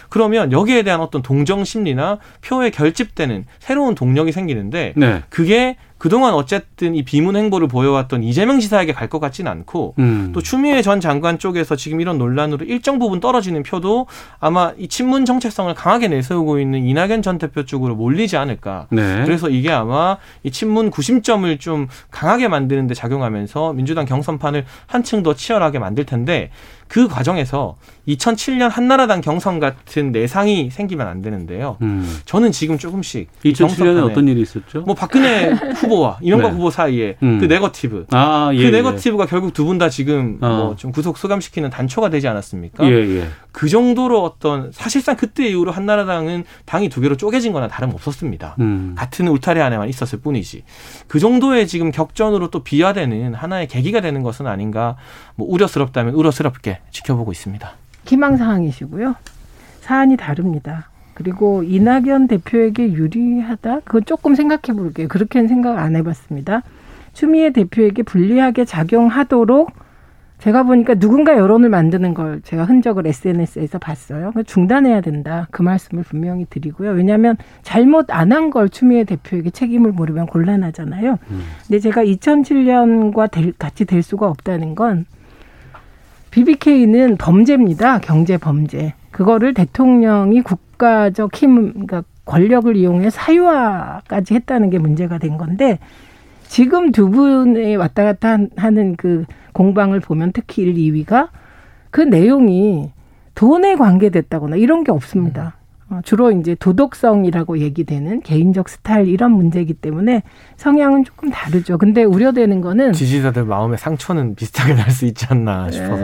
그러면 여기에 대한 어떤 동정심리나 표에 결집되는 새로운 동력이 생기는데 네. 그게 그동안 어쨌든 이 비문 행보를 보여왔던 이재명 지사에게 갈 것 같지는 않고 또 추미애 전 장관 쪽에서 지금 이런 논란으로 일정 부분 떨어지는 표도 아마 이 친문 정체성을 강하게 내세우고 있는 이낙연 전 대표 쪽으로 몰리지 않을까. 네. 그래서 이게 아마 이 친문 구심점을 좀 강하게 만드는 데 작용하면서 민주당 경선판을 한층 더 치열하게 만들 텐데 그 과정에서 2007년 한나라당 경선 같은 내상이 생기면 안 되는데요. 저는 지금 조금씩 2007년에 어떤 일이 있었죠? 뭐 박근혜 후보와 이명박 네. 후보 사이에 그 네거티브. 아, 예, 그 네거티브가 예. 결국 두 분 다 지금 뭐 좀 구속 수감시키는 단초가 되지 않았습니까? 예, 예. 그 정도로 어떤 사실상 그때 이후로 한나라당은 당이 두 개로 쪼개진 거나 다름없었습니다. 같은 울타리 안에만 있었을 뿐이지. 그 정도의 지금 격전으로 또 비화되는 하나의 계기가 되는 것은 아닌가. 뭐 우려스럽다면 우려스럽게 지켜보고 있습니다. 희망사항이시고요. 사안이 다릅니다. 그리고 이낙연 대표에게 유리하다? 그건 조금 생각해 볼게요. 그렇게는 생각 안 해봤습니다. 추미애 대표에게 불리하게 작용하도록 제가 보니까 누군가 여론을 만드는 걸 제가 흔적을 SNS에서 봤어요. 중단해야 된다. 그 말씀을 분명히 드리고요. 왜냐하면 잘못 안 한 걸 추미애 대표에게 책임을 물으면 곤란하잖아요. 근데 제가 2007년과 같이 될 수가 없다는 건 BBK는 범죄입니다. 경제 범죄. 그거를 대통령이 국가적 힘, 그러니까 권력을 이용해 사유화까지 했다는 게 문제가 된 건데 지금 두 분이 왔다 갔다 하는 그 공방을 보면 특히 1, 2위가 그 내용이 돈에 관계됐다거나 이런 게 없습니다. 주로 이제 도덕성이라고 얘기되는 개인적 스타일 이런 문제이기 때문에 성향은 조금 다르죠. 근데 우려되는 거는 지지자들 마음의 상처는 비슷하게 날 수 있지 않나 싶어서.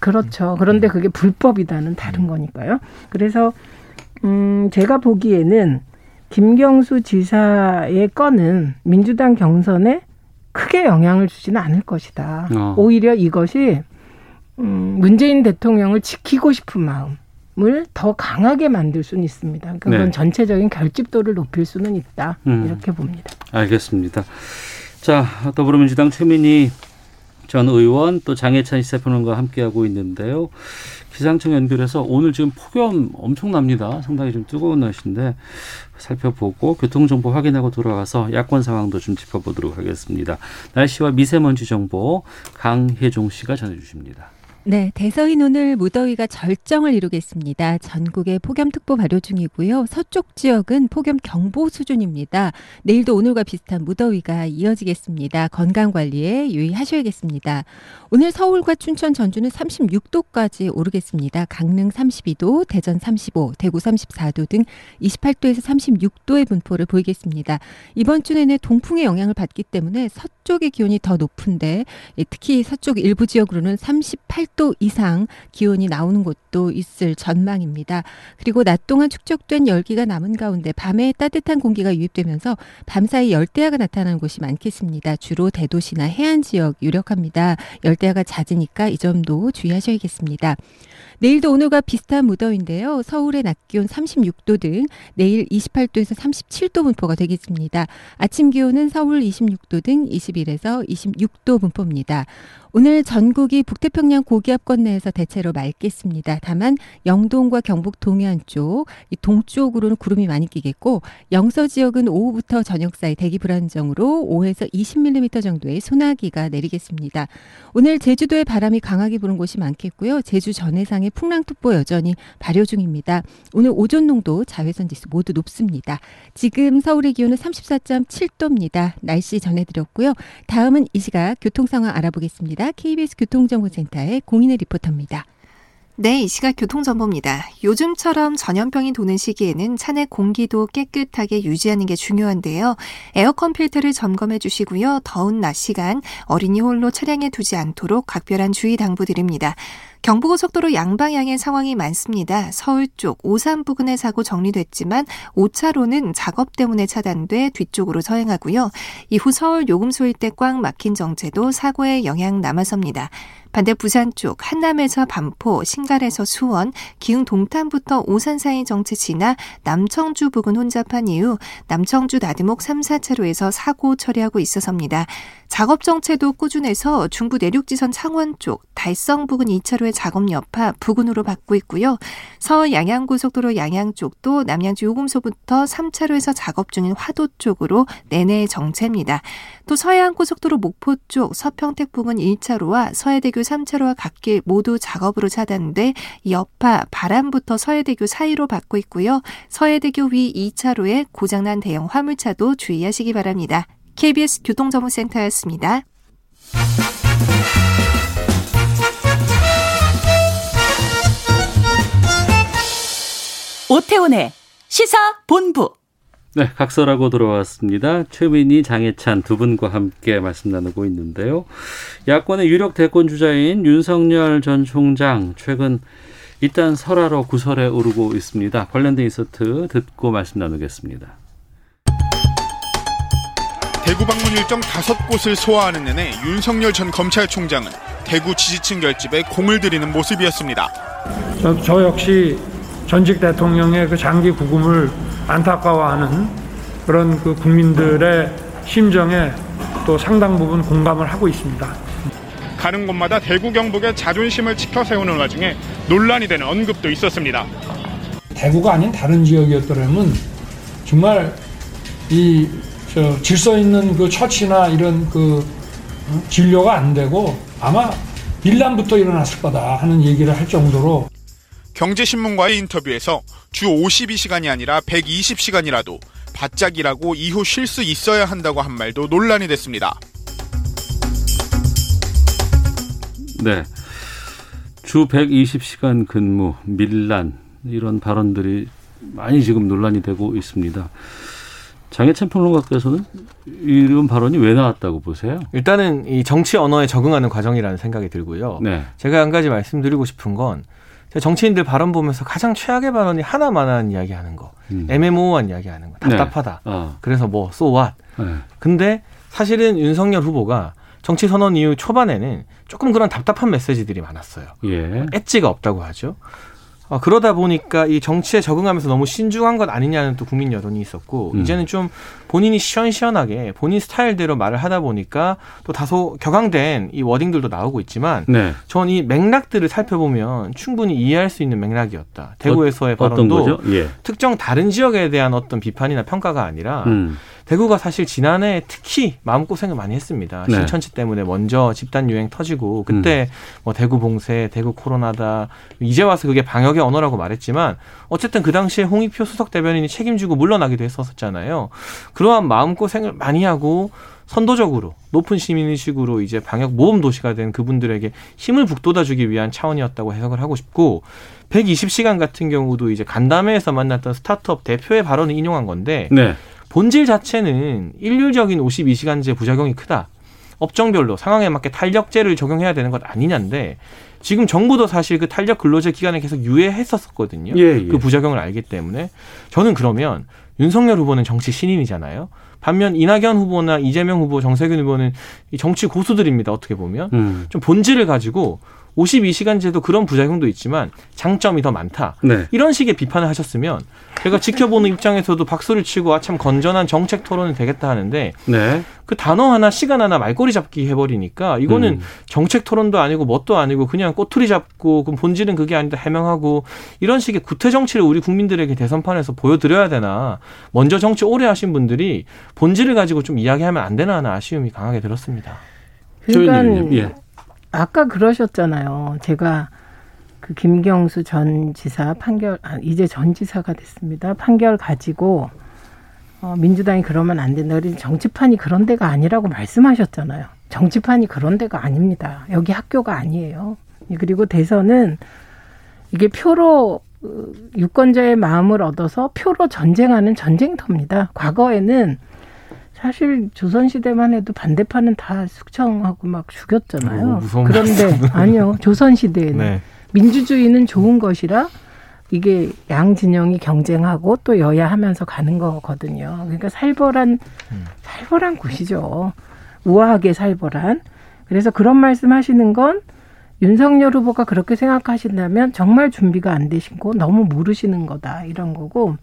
그렇죠. 그런데 그게 불법이다는 다른 거니까요. 그래서 제가 보기에는 김경수 지사의 건은 민주당 경선에 크게 영향을 주지는 않을 것이다. 오히려 이것이 문재인 대통령을 지키고 싶은 마음. 을 더 강하게 만들 수는 있습니다. 그러니까 그건 전체적인 결집도를 높일 수는 있다. 이렇게 봅니다. 알겠습니다. 자, 더불어민주당 최민희 전 의원 또 장혜찬 시사평론가와 함께하고 있는데요. 기상청 연결해서 오늘 지금 폭염 엄청납니다. 상당히 좀 뜨거운 날씨인데 살펴보고 교통정보 확인하고 돌아가서 야권 상황도 좀 짚어보도록 하겠습니다. 날씨와 미세먼지 정보 강혜종 씨가 전해주십니다. 네, 대서인 오늘 무더위가 절정을 이루겠습니다. 전국에 폭염특보 발효 중이고요. 서쪽 지역은 폭염경보 수준입니다. 내일도 오늘과 비슷한 무더위가 이어지겠습니다. 건강관리에 유의하셔야겠습니다. 오늘 서울과 춘천, 전주는 36도까지 오르겠습니다. 강릉 32도, 대전 35, 대구 34도 등 28도에서 36도의 분포를 보이겠습니다. 이번 주 내내 동풍의 영향을 받기 때문에 서쪽의 기온이 더 높은데 특히 서쪽 일부 지역으로는 38도 이상 기온이 나오는 곳도 있을 전망입니다. 그리고 낮 동안 축적된 열기가 남은 가운데 밤에 따뜻한 공기가 유입되면서 밤사이 열대야가 나타나는 곳이 많겠습니다. 주로 대도시나 해안 지역 유력합니다. 열대야가 잦으니까 이 점도 주의하셔야겠습니다. 내일도 오늘과 비슷한 무더위인데요. 서울의 낮 기온 36도 등 내일 28도에서 37도 분포가 되겠습니다. 아침 기온은 서울 26도 등 21에서 26도 분포입니다. 오늘 전국이 북태평양 고기압권 내에서 대체로 맑겠습니다. 다만 영동과 경북 동해안 쪽, 동쪽으로는 구름이 많이 끼겠고 영서 지역은 오후부터 저녁 사이 대기 불안정으로 5에서 20mm 정도의 소나기가 내리겠습니다. 오늘 제주도에 바람이 강하게 부는 곳이 많겠고요. 제주 전해상의 풍랑특보 여전히 발효 중입니다. 오늘 오존 농도, 자외선 지수 모두 높습니다. 지금 서울의 기온은 34.7도입니다. 날씨 전해드렸고요. 다음은 이 시각 교통 상황 알아보겠습니다. KBS 교통정보센터의 공인혜 리포터입니다. 네, 이 시각 교통정보입니다. 요즘처럼 전염병이 도는 시기에는 차내 공기도 깨끗하게 유지하는 게 중요한데요. 에어컨 필터를 점검해 주시고요. 더운 낮 시간 어린이 홀로 차량에 두지 않도록 각별한 주의 당부드립니다. 경부고속도로 양방향의 상황이 많습니다. 서울 쪽 오산 부근의 사고 정리됐지만 5차로는 작업 때문에 차단돼 뒤쪽으로 서행하고요. 이후 서울 요금소 일대 꽉 막힌 정체도 사고의 영향 남아섭니다. 반대 부산 쪽 한남에서 반포, 신갈에서 수원, 기흥 동탄부터 오산 사이 정체 지나 남청주 부근 혼잡한 이후 남청주 나들목 3, 4차로에서 사고 처리하고 있어서입니다. 작업 정체도 꾸준해서 중부 내륙지선 창원 쪽 달성 부근 2차로의 작업 여파 부근으로 받고 있고요. 서울 양양고속도로 양양 쪽도 남양주 요금소부터 3차로에서 작업 중인 화도 쪽으로 내내 정체입니다. 또 서해안고속도로 목포 쪽 서평택 부근 1차로와 서해대교 3차로와 갓길 모두 작업으로 차단돼 여파 바람부터 서해대교 사이로 받고 있고요. 서해대교 위 2차로에 고장난 대형 화물차도 주의하시기 바랍니다. KBS 교통정보센터였습니다. 오태훈의 시사본부. 네, 각설하고 돌아왔습니다. 최민희, 장혜찬 두 분과 함께 말씀 나누고 있는데요. 야권의 유력 대권 주자인 윤석열 전 총장 최근 일단 설화로 구설에 오르고 있습니다. 관련된 인서트 듣고 말씀 나누겠습니다. 대구 방문 일정 5곳을 소화하는 내내 윤석열 전 검찰총장은 대구 지지층 결집에 공을 들이는 모습이었습니다. 저 역시 전직 대통령의 그 장기 구금을 안타까워하는 그런 그 국민들의 심정에 또 상당 부분 공감을 하고 있습니다. 가는 곳마다 대구 경북의 자존심을 치켜세우는 와중에 논란이 되는 언급도 있었습니다. 대구가 아닌 다른 지역이었더라면 정말 이 질서 있는 그 처치나 이런 그 진료가 안 되고 아마 밀란부터 일어났을 거다 하는 얘기를 할 정도로. 경제신문과의 인터뷰에서 주 52시간이 아니라 120시간이라도 바짝 일하고 이후 쉴 수 있어야 한다고 한 말도 논란이 됐습니다. 네, 주 120시간 근무, 밀란 이런 발언들이 많이 지금 논란이 되고 있습니다. 장혜찬 평론가께서는 이런 발언이 왜 나왔다고 보세요? 일단은 이 정치 언어에 적응하는 과정이라는 생각이 들고요. 네. 제가 한 가지 말씀드리고 싶은 건 정치인들 발언 보면서 가장 최악의 발언이 하나만한 이야기하는 거, 애매모호한 이야기하는 거, 답답하다. 네. 그래서 뭐 so what. 네. 근데 사실은 윤석열 후보가 정치 선언 이후 초반에는 조금 그런 답답한 메시지들이 많았어요. 엣지가 없다고 하죠. 그러다 보니까 이 정치에 적응하면서 너무 신중한 것 아니냐는 또 국민 여론이 있었고 이제는 좀 본인이 시원시원하게 본인 스타일대로 말을 하다 보니까 또 다소 격앙된 이 워딩들도 나오고 있지만 전 이 맥락들을 살펴보면 충분히 이해할 수 있는 맥락이었다. 대구에서의 발언도 예. 특정 다른 지역에 대한 어떤 비판이나 평가가 아니라 대구가 사실 지난해 특히 마음고생을 많이 했습니다. 신천지 때문에 먼저 집단 유행 터지고 그때 뭐 대구 봉쇄, 대구 코로나다. 이제 와서 그게 방역의 언어라고 말했지만 어쨌든 그 당시에 홍익표 수석 대변인이 책임지고 물러나기도 했었잖아요. 그러한 마음고생을 많이 하고 선도적으로 높은 시민의식으로 이제 방역 모범 도시가 된 그분들에게 힘을 북돋아주기 위한 차원이었다고 해석을 하고 싶고 120시간 같은 경우도 이제 간담회에서 만났던 스타트업 대표의 발언을 인용한 건데 본질 자체는 일률적인 52시간제 부작용이 크다. 업종별로 상황에 맞게 탄력제를 적용해야 되는 것 아니냐인데 지금 정부도 사실 그 탄력 근로제 기간에 계속 유예했었거든요. 그 부작용을 알기 때문에 저는 그러면 윤석열 후보는 정치 신인이잖아요. 반면 이낙연 후보나 이재명 후보, 정세균 후보는 정치 고수들입니다. 어떻게 보면 좀 본질을 가지고 52시간제도 그런 부작용도 있지만 장점이 더 많다. 이런 식의 비판을 하셨으면 제가 지켜보는 입장에서도 박수를 치고 참 건전한 정책 토론이 되겠다 하는데 그 단어 하나 시간 하나 말꼬리 잡기 해버리니까 이거는 정책 토론도 아니고 뭣도 아니고 그냥 꼬투리 잡고 그럼 본질은 그게 아니다 해명하고 이런 식의 구태 정치를 우리 국민들에게 대선판에서 보여드려야 되나 먼저 정치 오래 하신 분들이 본질을 가지고 좀 이야기하면 안 되나 하는 아쉬움이 강하게 들었습니다. 그러니까 예. 아까 그러셨잖아요. 제가 그 김경수 전 지사 판결, 이제 전 지사가 됐습니다. 판결 가지고 민주당이 그러면 안 된다. 정치판이 그런 데가 아니라고 말씀하셨잖아요. 정치판이 그런 데가 아닙니다. 여기 학교가 아니에요. 그리고 대선은 이게 표로 유권자의 마음을 얻어서 표로 전쟁하는 전쟁터입니다. 과거에는 사실 조선시대만 해도 반대파는 다 숙청하고 막 죽였잖아요. 오, 그런데 아니요. 조선시대에는 민주주의는 좋은 것이라 이게 양진영이 경쟁하고 또 여야 하면서 가는 거거든요. 그러니까 살벌한 곳이죠. 우아하게 살벌한. 그래서 그런 말씀하시는 건 윤석열 후보가 그렇게 생각하신다면 정말 준비가 안 되시고 너무 모르시는 거다 이런 거고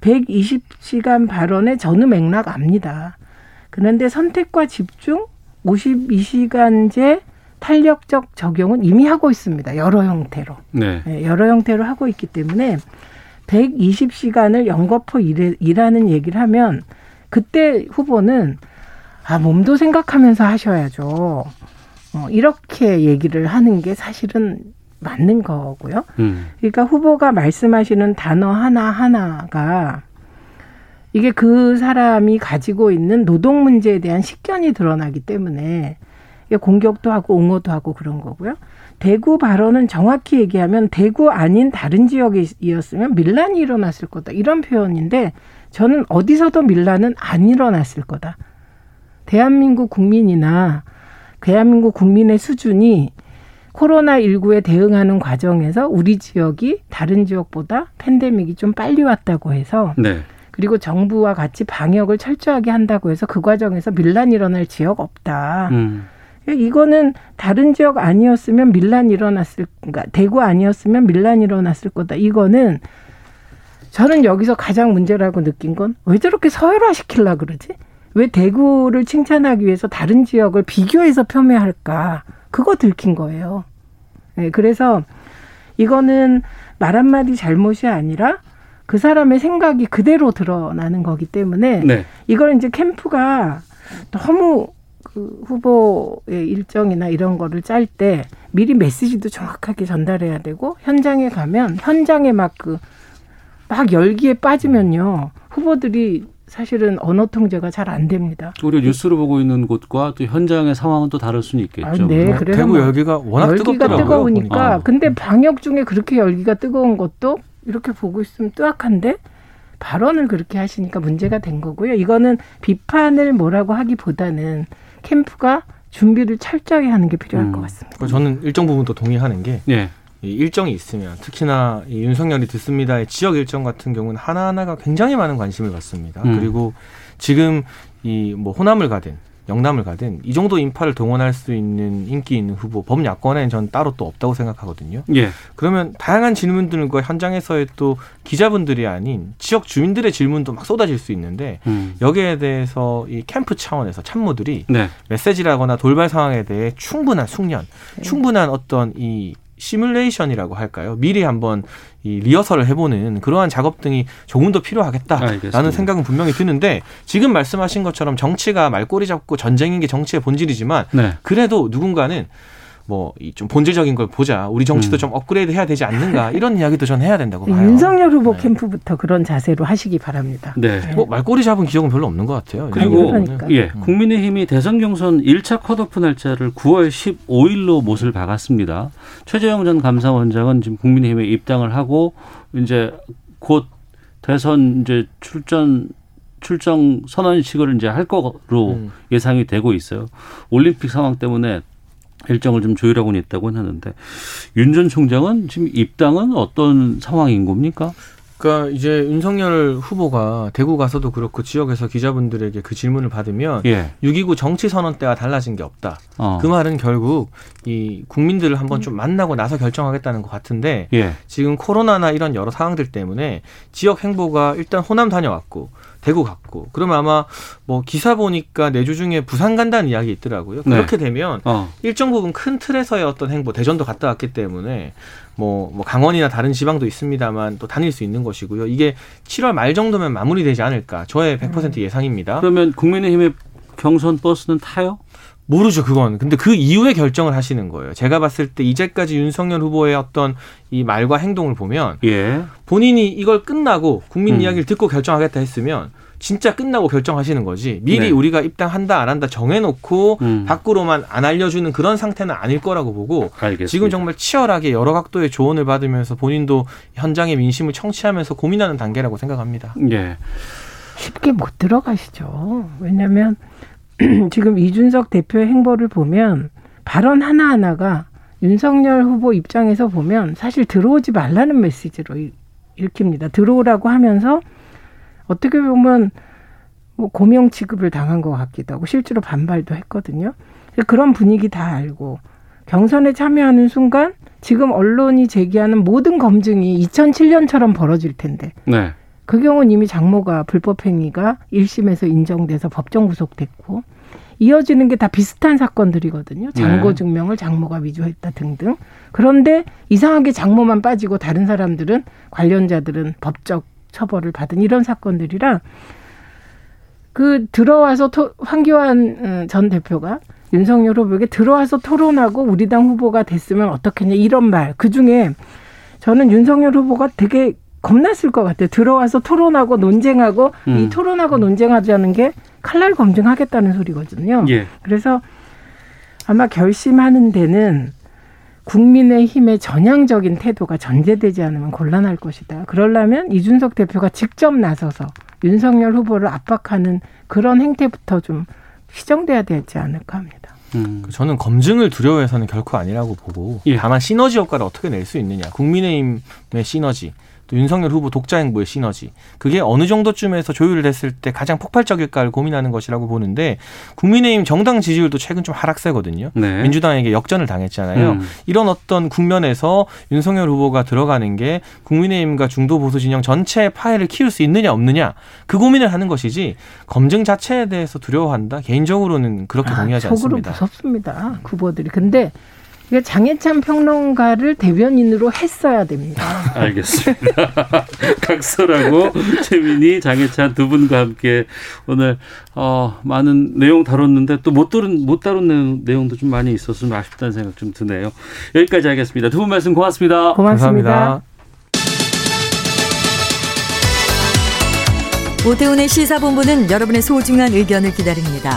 120시간 발언에 저는 맥락 압니다. 그런데 선택과 집중, 52시간제 탄력적 적용은 이미 하고 있습니다. 여러 형태로. 여러 형태로 하고 있기 때문에 120시간을 연거푸 일하는 얘기를 하면 그때 후보는 몸도 생각하면서 하셔야죠. 이렇게 얘기를 하는 게 사실은 맞는 거고요. 그러니까 후보가 말씀하시는 단어 하나하나가 이게 그 사람이 가지고 있는 노동 문제에 대한 식견이 드러나기 때문에 공격도 하고 옹호도 하고 그런 거고요. 대구 발언은 정확히 얘기하면 대구 아닌 다른 지역이었으면 밀란이 일어났을 거다. 이런 표현인데 저는 어디서도 밀란은 안 일어났을 거다. 대한민국 국민이나 대한민국 국민의 수준이 코로나19에 대응하는 과정에서 우리 지역이 다른 지역보다 팬데믹이 좀 빨리 왔다고 해서 그리고 정부와 같이 방역을 철저하게 한다고 해서 그 과정에서 밀란 일어날 지역 없다. 이거는 다른 지역 아니었으면 밀란 일어났을 그러니까 대구 아니었으면 밀란 일어났을 거다. 이거는 저는 여기서 가장 문제라고 느낀 건 왜 저렇게 서열화시키려고 그러지? 왜 대구를 칭찬하기 위해서 다른 지역을 비교해서 폄훼할까? 그거 들킨 거예요. 그래서 이거는 말 한마디 잘못이 아니라 그 사람의 생각이 그대로 드러나는 거기 때문에 이걸 이제 캠프가 너무 그 후보의 일정이나 이런 거를 짤 때 미리 메시지도 정확하게 전달해야 되고 현장에 가면 현장에 막 막 열기에 빠지면요. 후보들이 사실은 언어 통제가 잘 안 됩니다. 우리가 뉴스로 보고 있는 곳과 또 현장의 상황은 또 다를 수는 있겠죠. 그래서 대구 열기가 워낙 뜨거우니까. 근데 방역 중에 그렇게 열기가 뜨거운 것도 이렇게 보고 있으면 뜨악한데 발언을 그렇게 하시니까 문제가 된 거고요. 이거는 비판을 뭐라고 하기보다는 캠프가 준비를 철저히 하는 게 필요할 것 같습니다. 저는 일정 부분 또 동의하는 게 이 일정이 있으면 특히나 이 윤석열이 듣습니다의 지역 일정 같은 경우는 하나하나가 굉장히 많은 관심을 받습니다. 그리고 지금 이 뭐 호남을 가든 영남을 가든 이 정도 인파를 동원할 수 있는 인기 있는 후보, 범야권에는 전 따로 또 없다고 생각하거든요. 예. 그러면 다양한 질문들과 현장에서의 또 기자분들이 아닌 지역 주민들의 질문도 막 쏟아질 수 있는데 여기에 대해서 이 캠프 차원에서 참모들이 네. 메시지라거나 돌발 상황에 대해 충분한 숙련, 충분한 어떤 이 시뮬레이션이라고 할까요? 미리 한번 이 리허설을 해보는 그러한 작업 등이 조금 더 필요하겠다라는 알겠습니다. 생각은 분명히 드는데 지금 말씀하신 것처럼 정치가 말꼬리 잡고 전쟁인 게 정치의 본질이지만 네. 그래도 누군가는 뭐 좀 본질적인 걸 보자. 우리 정치도 좀 업그레이드 해야 되지 않는가. 이런 이야기도 전 해야 된다고 봐요. 윤석열 후보 네. 캠프부터 그런 자세로 하시기 바랍니다. 네. 네. 뭐 말꼬리 잡은 기억은 별로 없는 것 같아요. 그리고 예, 국민의힘이 대선 경선 1차 컷오프 날짜를 9월 15일로 못을 박았습니다. 최재형 전 감사원장은 지금 국민의힘에 입당을 하고 이제 곧 대선 이제 출정 선언식을 이제 할 거로 예상이 되고 있어요. 올림픽 상황 때문에 일정을 좀 조율하고는 있다고는 하는데 윤 전 총장은 지금 입당은 어떤 상황인 겁니까? 그러니까 이제 윤석열 후보가 대구 가서도 그렇고 지역에서 기자분들에게 그 질문을 받으면 예. 6.29 정치선언 때와 달라진 게 없다. 그 말은 결국 이 국민들을 한번 좀 만나고 나서 결정하겠다는 것 같은데 예. 지금 코로나나 이런 여러 상황들 때문에 지역 행보가 일단 호남 다녀왔고 대구 갔고 그러면 아마 뭐 기사 보니까 내주 중에 부산 간다는 이야기 있더라고요. 그렇게 네. 되면 일정 부분 큰 틀에서의 어떤 행보, 대전도 갔다 왔기 때문에 뭐 강원이나 다른 지방도 있습니다만 또 다닐 수 있는 것이고요. 이게 7월 말 정도면 마무리되지 않을까. 저의 100% 예상입니다. 그러면 국민의힘의 경선 버스는 타요? 모르죠, 그건. 근데 그 이후에 결정을 하시는 거예요. 제가 봤을 때 이제까지 윤석열 후보의 어떤 이 말과 행동을 보면 예. 본인이 이걸 끝나고 국민 이야기를 듣고 결정하겠다 했으면 진짜 끝나고 결정하시는 거지. 미리 네. 우리가 입당한다 안 한다 정해놓고 밖으로만 안 알려주는 그런 상태는 아닐 거라고 보고 알겠습니다. 지금 정말 치열하게 여러 각도의 조언을 받으면서 본인도 현장의 민심을 청취하면서 고민하는 단계라고 생각합니다. 예. 쉽게 못 들어가시죠. 왜냐하면 지금 이준석 대표의 행보를 보면 발언 하나하나가 윤석열 후보 입장에서 보면 사실 들어오지 말라는 메시지로 읽힙니다. 들어오라고 하면서 어떻게 보면 뭐 고명 취급을 당한 것 같기도 하고 실제로 반발도 했거든요. 그런 분위기 다 알고 경선에 참여하는 순간 지금 언론이 제기하는 모든 검증이 2007년처럼 벌어질 텐데 네. 그 경우는 이미 장모가 불법행위가 1심에서 인정돼서 법정 구속됐고 이어지는 게 다 비슷한 사건들이거든요. 장고 증명을 장모가 위조했다 등등. 그런데 이상하게 장모만 빠지고 다른 사람들은 관련자들은 법적 처벌을 받은 이런 사건들이라 그 들어와서 황교안 전 대표가 윤석열 후보에게 들어와서 토론하고 우리 당 후보가 됐으면 어떻겠냐 이런 말. 그중에 저는 윤석열 후보가 되게 겁났을 것 같아요. 들어와서 토론하고 논쟁하고 이 토론하고 논쟁하자는 게 칼날 검증하겠다는 소리거든요. 예. 그래서 아마 결심하는 데는 국민의힘의 전향적인 태도가 전제되지 않으면 곤란할 것이다. 그러려면 이준석 대표가 직접 나서서 윤석열 후보를 압박하는 그런 행태부터 좀 시정돼야 되지 않을까 합니다. 저는 검증을 두려워해서는 결코 아니라고 보고 예. 다만 시너지 효과를 어떻게 낼 수 있느냐. 국민의힘의 시너지. 또 윤석열 후보 독자 행보의 시너지. 그게 어느 정도쯤에서 조율을 했을 때 가장 폭발적일까를 고민하는 것이라고 보는데 국민의힘 정당 지지율도 최근 좀 하락세거든요. 네. 민주당에게 역전을 당했잖아요. 이런 어떤 국면에서 윤석열 후보가 들어가는 게 국민의힘과 중도보수 진영 전체의 파해를 키울 수 있느냐 없느냐 그 고민을 하는 것이지 검증 자체에 대해서 두려워한다. 개인적으로는 그렇게 동의하지 않습니다. 속으로 무섭습니다. 후보들이. 근데 장혜찬 평론가를 대변인으로 했어야 됩니다. 알겠습니다. 각설하고 최민희, 장혜찬 두 분과 함께 오늘 많은 내용 다뤘는데 또 못 다룬 내용도 좀 많이 있었으면 아쉽다는 생각 좀 드네요. 여기까지 하겠습니다. 두 분 말씀 고맙습니다. 고맙습니다. 감사합니다. 오태훈의 시사본부는 여러분의 소중한 의견을 기다립니다.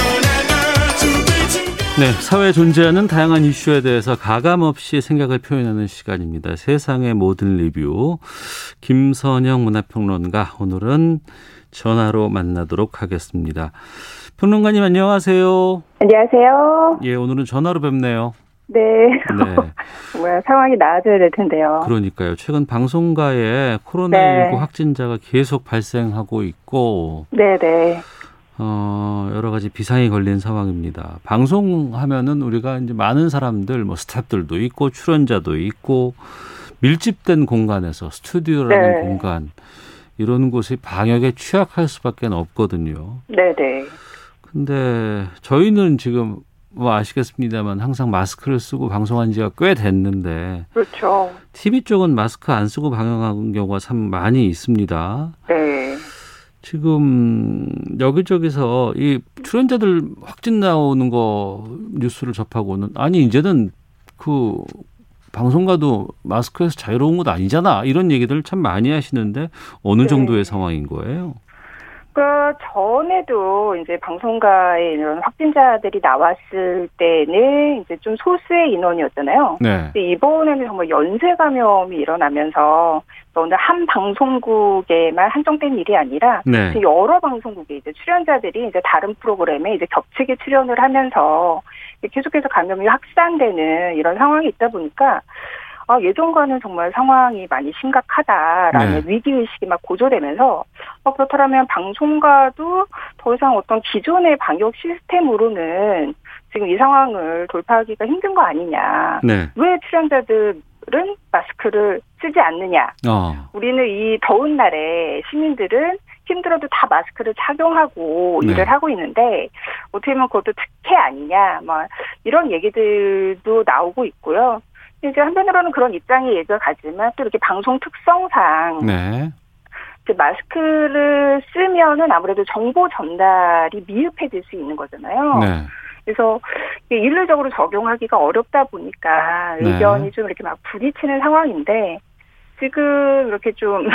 네, 사회에 존재하는 다양한 이슈에 대해서 가감없이 생각을 표현하는 시간입니다. 세상의 모든 리뷰, 김선영 문화평론가, 오늘은 전화로 만나도록 하겠습니다. 평론가님 안녕하세요. 안녕하세요. 예, 오늘은 전화로 뵙네요. 네. 정말 상황이 나아져야 될 텐데요. 그러니까요. 최근 방송가에 코로나19 확진자가 계속 발생하고 있고 여러 가지 비상이 걸린 상황입니다. 방송하면은 우리가 이제 많은 사람들, 뭐 스태프들도 있고 출연자도 있고 밀집된 공간에서 스튜디오라는 공간 이런 곳이 방역에 취약할 수밖에 없거든요. 근데 저희는 지금 뭐 아시겠습니다만 항상 마스크를 쓰고 방송한 지가 꽤 됐는데 TV 쪽은 마스크 안 쓰고 방영하는 경우가 참 많이 있습니다. 지금 여기저기서 이 출연자들 확진 나오는 거 뉴스를 접하고는 아니 이제는 그 방송가도 마스크에서 자유로운 것 아니잖아 이런 얘기들을 참 많이 하시는데 어느 정도의 상황인 거예요? 그 전에도 이제 방송가에 이런 확진자들이 나왔을 때는 이제 좀 소수의 인원이었잖아요. 근데 이번에는 정말 연쇄 감염이 일어나면서 오늘 한 방송국에만 한정된 일이 아니라 여러 방송국에 이제 출연자들이 이제 다른 프로그램에 이제 겹치게 출연을 하면서 계속해서 감염이 확산되는 이런 상황이 있다 보니까. 예전과는 정말 상황이 많이 심각하다라는 위기의식이 막 고조되면서 그렇다면 방송가도 더 이상 어떤 기존의 방역 시스템으로는 지금 이 상황을 돌파하기가 힘든 거 아니냐. 왜 출연자들은 마스크를 쓰지 않느냐. 우리는 이 더운 날에 시민들은 힘들어도 다 마스크를 착용하고 일을 하고 있는데 어떻게 보면 그것도 특혜 아니냐. 막 이런 얘기들도 나오고 있고요. 이제 한편으로는 그런 입장의 얘기가 가지만 또 이렇게 방송 특성상 마스크를 쓰면은 아무래도 정보 전달이 미흡해질 수 있는 거잖아요. 그래서 일률적으로 적용하기가 어렵다 보니까 의견이 좀 이렇게 막 부딪히는 상황인데 지금 이렇게 좀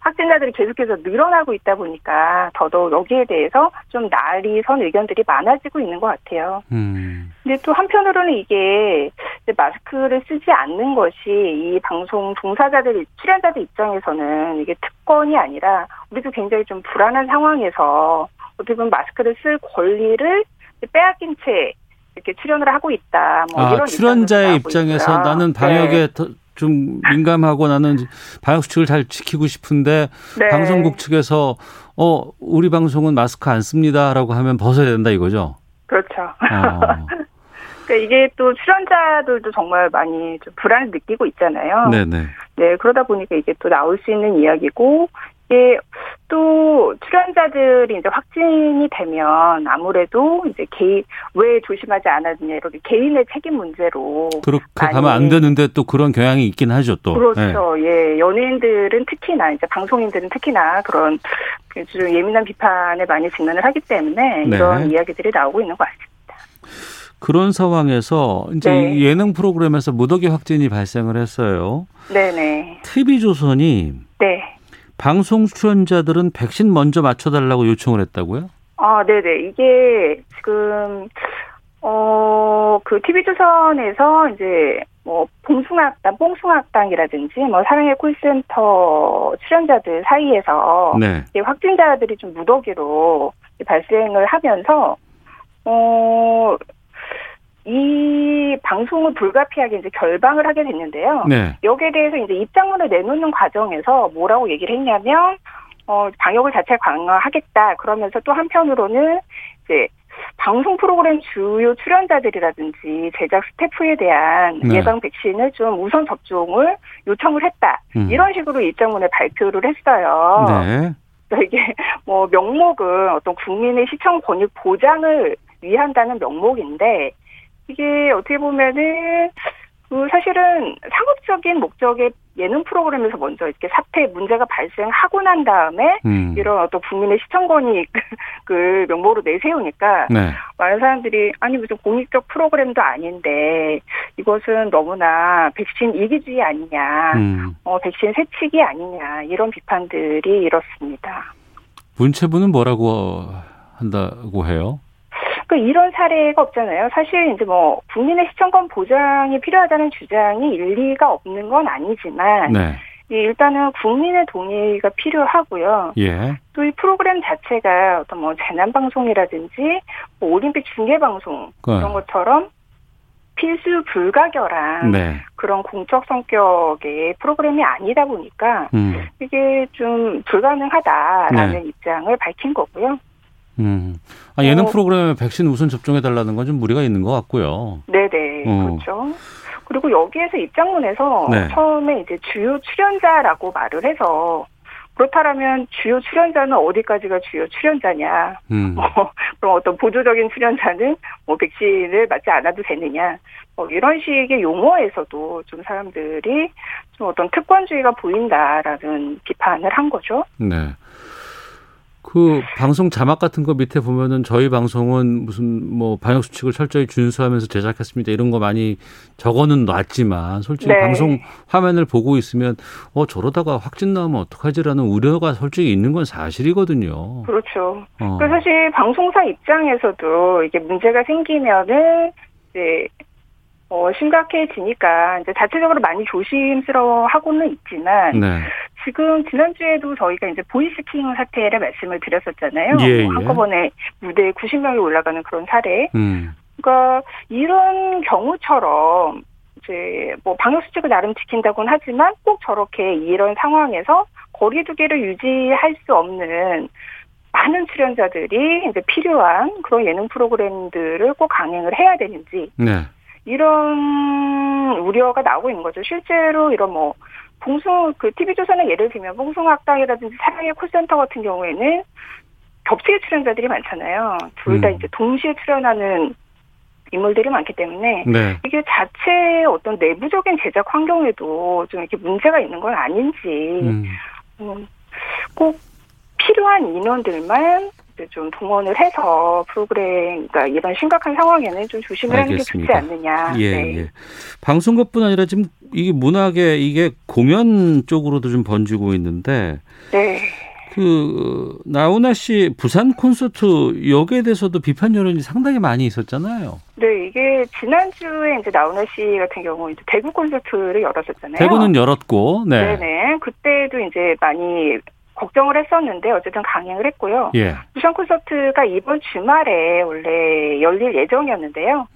확진자들이 계속해서 늘어나고 있다 보니까 더더욱 여기에 대해서 좀 날이 선 의견들이 많아지고 있는 것 같아요. 근데 또 한편으로는 이게 마스크를 쓰지 않는 것이 이 방송 종사자들, 출연자들 입장에서는 이게 특권이 아니라 우리도 굉장히 좀 불안한 상황에서 어떻게 보면 마스크를 쓸 권리를 빼앗긴 채 이렇게 출연을 하고 있다. 뭐 이런 출연자의 입장에서 있어요. 나는 방역에 좀 민감하고 나는 방역 수칙을 잘 지키고 싶은데 방송국 측에서 우리 방송은 마스크 안 씁니다라고 하면 벗어야 된다 이거죠? 그러니까 이게 또 출연자들도 정말 많이 좀 불안을 느끼고 있잖아요. 그러다 보니까 이게 또 나올 수 있는 이야기고 이게 또 출연자들이 이제 확진이 되면 아무래도 이제 개인 왜 조심하지 않았느냐 이렇게 개인의 책임 문제로 그렇게 가면 안 되는데 또 그런 경향이 있긴 하죠 또. 연예인들은 특히나 이제 방송인들은 특히나 그런 좀 예민한 비판에 많이 직면을 하기 때문에 이런 이야기들이 나오고 있는 것 같습니다. 그런 상황에서 이제 예능 프로그램에서 무더기 확진이 발생을 했어요. TV조선이 방송 출연자들은 백신 먼저 맞춰달라고 요청을 했다고요? 이게 지금 그 TV조선에서 이제 뭐 봉숭아학당이라든지 뭐 사랑의 콜센터 출연자들 사이에서 확진자들이 좀 무더기로 발생을 하면서 이 방송을 불가피하게 이제 결방을 하게 됐는데요. 여기에 대해서 이제 입장문을 내놓는 과정에서 뭐라고 얘기를 했냐면, 방역을 자체 강화하겠다. 그러면서 또 한편으로는 이제 방송 프로그램 주요 출연자들이라든지 제작 스태프에 대한 예방 백신을 좀 우선 접종을 요청을 했다. 이런 식으로 입장문을 발표를 했어요. 이게 뭐 명목은 어떤 국민의 시청 권익 보장을 위한다는 명목인데, 이게 어떻게 보면은 그 사실은 상업적인 목적의 예능 프로그램에서 먼저 이렇게 사태 문제가 발생하고 난 다음에 이런 어떤 국민의 시청 권익을 명목으로 내세우니까 많은 사람들이 아니 무슨 공익적 프로그램도 아닌데 이것은 너무나 백신 이기주의 아니냐, 백신 세칙이 아니냐 이런 비판들이 일었습니다. 문체부는 뭐라고 한다고 해요? 이런 사례가 없잖아요. 사실 이제 뭐 국민의 시청권 보장이 필요하다는 주장이 일리가 없는 건 아니지만, 네. 일단은 국민의 동의가 필요하고요. 예. 또 이 프로그램 자체가 어떤 뭐 재난 방송이라든지 뭐 올림픽 중계 방송 그런 것처럼 필수 불가결한 네. 그런 공적 성격의 프로그램이 아니다 보니까 이게 좀 불가능하다라는 네. 입장을 밝힌 거고요. 아, 예능 프로그램에 백신 우선 접종해달라는 건 좀 무리가 있는 것 같고요. 네네, 그렇죠. 그리고 여기에서 입장문에서 네. 처음에 이제 주요 출연자라고 말을 해서 그렇다라면 주요 출연자는 어디까지가 주요 출연자냐. 그럼 어떤 보조적인 출연자는 뭐 백신을 맞지 않아도 되느냐. 이런 식의 용어에서도 좀 사람들이 좀 어떤 특권주의가 보인다라는 비판을 한 거죠. 네. 그 방송 자막 같은 거 밑에 보면은 저희 방송은 무슨 뭐 방역 수칙을 철저히 준수하면서 제작했습니다 이런 거 많이 적어는 놨지만 솔직히 네. 방송 화면을 보고 있으면 저러다가 확진 나오면 어떡하지라는 우려가 솔직히 있는 건 사실이거든요. 그렇죠. 그래서 사실 방송사 입장에서도 이게 문제가 생기면은 이제 심각해지니까 이제 자체적으로 많이 조심스러워하고는 있지만. 네. 지금 지난주에도 저희가 이제 보이스킹 사태를 말씀을 드렸었잖아요. 예, 예. 한꺼번에 무대에 90명이 올라가는 그런 사례. 그러니까 이런 경우처럼 이제 뭐 방역 수칙을 나름 지킨다고는 하지만 꼭 저렇게 이런 상황에서 거리두기를 유지할 수 없는 많은 출연자들이 이제 필요한 그런 예능 프로그램들을 꼭 강행을 해야 되는지 네. 이런 우려가 나오고 있는 거죠. 실제로 이런 뭐 봉숭, TV조선의 예를 들면, 봉숭아학당이라든지 사랑의 콜센터 같은 경우에는 겹치게 출연자들이 많잖아요. 둘 다 이제 동시에 출연하는 인물들이 많기 때문에, 네. 이게 자체의 어떤 내부적인 제작 환경에도 좀 이렇게 문제가 있는 건 아닌지, 꼭 필요한 인원들만 이제 좀 동원을 해서 프로그램, 그러니까 이런 심각한 상황에는 좀 조심을 알겠습니다. 하는 게 좋지 않느냐. 예, 네. 예. 방송국뿐 아니라 지금 이게 문학에 이게 공연 쪽으로도 좀 번지고 있는데 네. 그 나훈아 씨 부산 콘서트 여기에 대해서도 비판 여론이 상당히 많이 있었잖아요. 네, 이게 지난주에 이제 나훈아 씨 같은 경우 이제 대구 콘서트를 열었었잖아요. 대구는 열었고, 네, 네네. 그때도 이제 많이 걱정을 했었는데 어쨌든 강행을 했고요. 예. 부산 콘서트가 이번 주말에 원래 열릴 예정이었는데요.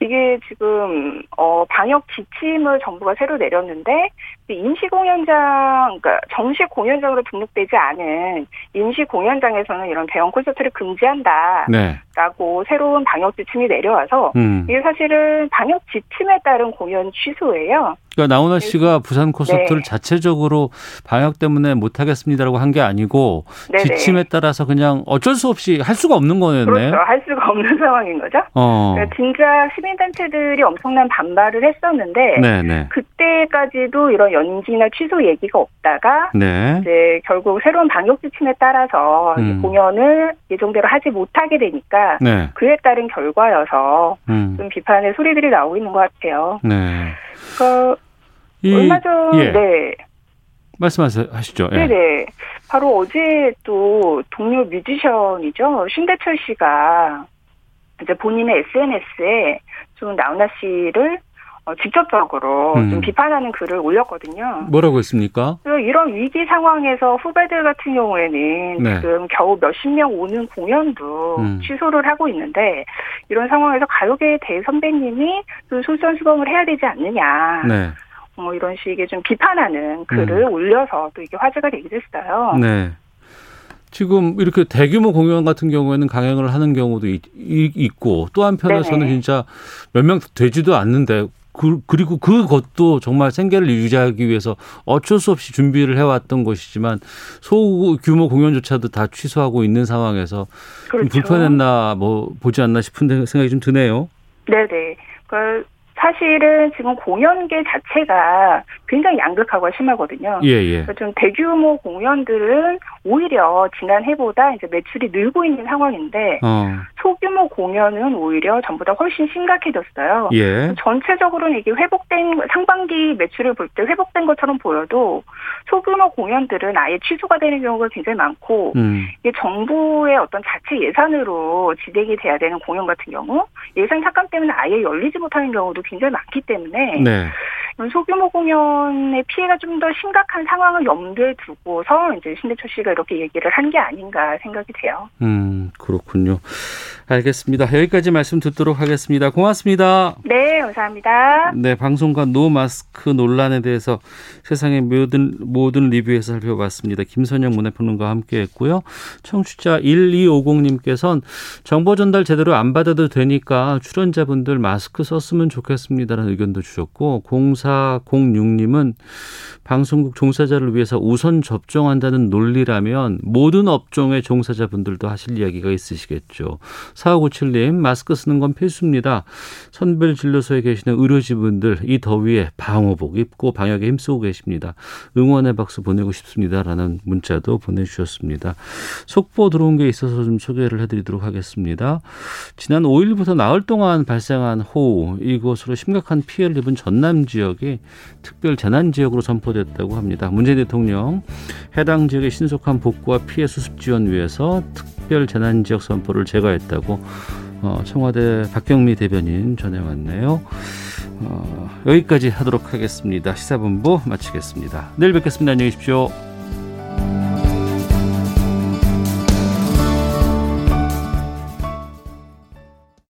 이게 지금 방역 지침을 정부가 새로 내렸는데 임시 공연장, 그러니까 정식 공연장으로 등록되지 않은 임시 공연장에서는 이런 대형 콘서트를 금지한다라고 네. 새로운 방역 지침이 내려와서 이게 사실은 방역 지침에 따른 공연 취소예요. 그러니까 나훈아 씨가 부산 콘서트를 네. 자체적으로 방역 때문에 못 하겠습니다라고 한 게 아니고 네네. 지침에 따라서 그냥 어쩔 수 없이 할 수가 없는 거였네요. 그렇죠. 할 수가 없는 상황인 거죠. 그러니까 진짜 시민단체들이 엄청난 반발을 했었는데 네네. 그때까지도 이런 연기나 취소 얘기가 없다가 네. 이제 결국 새로운 방역 지침에 따라서 공연을 예정대로 하지 못하게 되니까 네. 그에 따른 결과여서 좀 비판의 소리들이 나오고 있는 것 같아요. 네. 그러니까 얼마 전 예. 네. 말씀하시죠. 예. 네네. 바로 어제 또 동료 뮤지션이죠. 신대철 씨가 이제 본인의 SNS에 좀 나훈아 씨를 직접적으로 좀 비판하는 글을 올렸거든요. 뭐라고 했습니까? 이런 위기 상황에서 후배들 같은 경우에는 네. 지금 겨우 몇십 명 오는 공연도 취소를 하고 있는데 이런 상황에서 가요계의 대선배님이 솔선수범을 해야 되지 않느냐. 네. 뭐 이런 식의 좀 비판하는 글을 올려서 또 이게 화제가 되기도 했어요. 네. 지금 이렇게 대규모 공연 같은 경우에는 강행을 하는 경우도 있고 또 한편에서는 네네. 진짜 몇 명 되지도 않는데 그리고 그것도 정말 생계를 유지하기 위해서 어쩔 수 없이 준비를 해왔던 것이지만 소규모 공연조차도 다 취소하고 있는 상황에서 그렇죠. 불편했나 뭐 보지 않나 싶은 생각이 좀 드네요. 네네. 사실은 지금 공연계 자체가 굉장히 양극화가 심하거든요. 예, 예. 좀 대규모 공연들은 오히려 지난해보다 이제 매출이 늘고 있는 상황인데 소규모 공연은 오히려 전보다 훨씬 심각해졌어요. 예. 전체적으로는 이게 회복된 상반기 매출을 볼 때 회복된 것처럼 보여도 소규모 공연들은 아예 취소가 되는 경우가 굉장히 많고 이게 정부의 어떤 자체 예산으로 진행이 돼야 되는 공연 같은 경우 예산 삭감 때문에 아예 열리지 못하는 경우도 굉장히 많기 때문에 네. 소규모 공연의 피해가 좀 더 심각한 상황을 염두에 두고서 이제 신대철 씨가 이렇게 얘기를 한 게 아닌가 생각이 돼요. 그렇군요. 알겠습니다. 여기까지 말씀 듣도록 하겠습니다. 고맙습니다. 네, 감사합니다. 네, 방송과 노 마스크 논란에 대해서 세상의 모든 리뷰에서 살펴봤습니다. 김선영 문화평론가와 함께했고요. 청취자 1250님께서는 정보 전달 제대로 안 받아도 되니까 출연자분들 마스크 썼으면 좋겠습니다라는 의견도 주셨고 0406님은 방송국 종사자를 위해서 우선 접종한다는 논리라면 모든 업종의 종사자분들도 하실 이야기가 있으시겠죠. 4597님 마스크 쓰는 건 필수입니다. 선별진료소에 계시는 의료진분들 이 더위에 방호복 입고 방역에 힘쓰고 계십니다. 응원의 박수 보내고 싶습니다라는 문자도 보내주셨습니다. 속보 들어온 게 있어서 좀 소개를 해드리도록 하겠습니다. 지난 5일부터 나흘 동안 발생한 호우 이곳으로 심각한 피해를 입은 전남 지역이 특별 재난 지역으로 선포됐다고 합니다. 문재인 대통령 해당 지역의 신속한 복구와 피해 수습 지원 위해서 특별 재난 지역 선포를 제거했다고 청와대 박경미 대변인 전해왔네요. 여기까지 하도록 하겠습니다. 시사본부 마치겠습니다. 내일 뵙겠습니다. 안녕히 계십시오.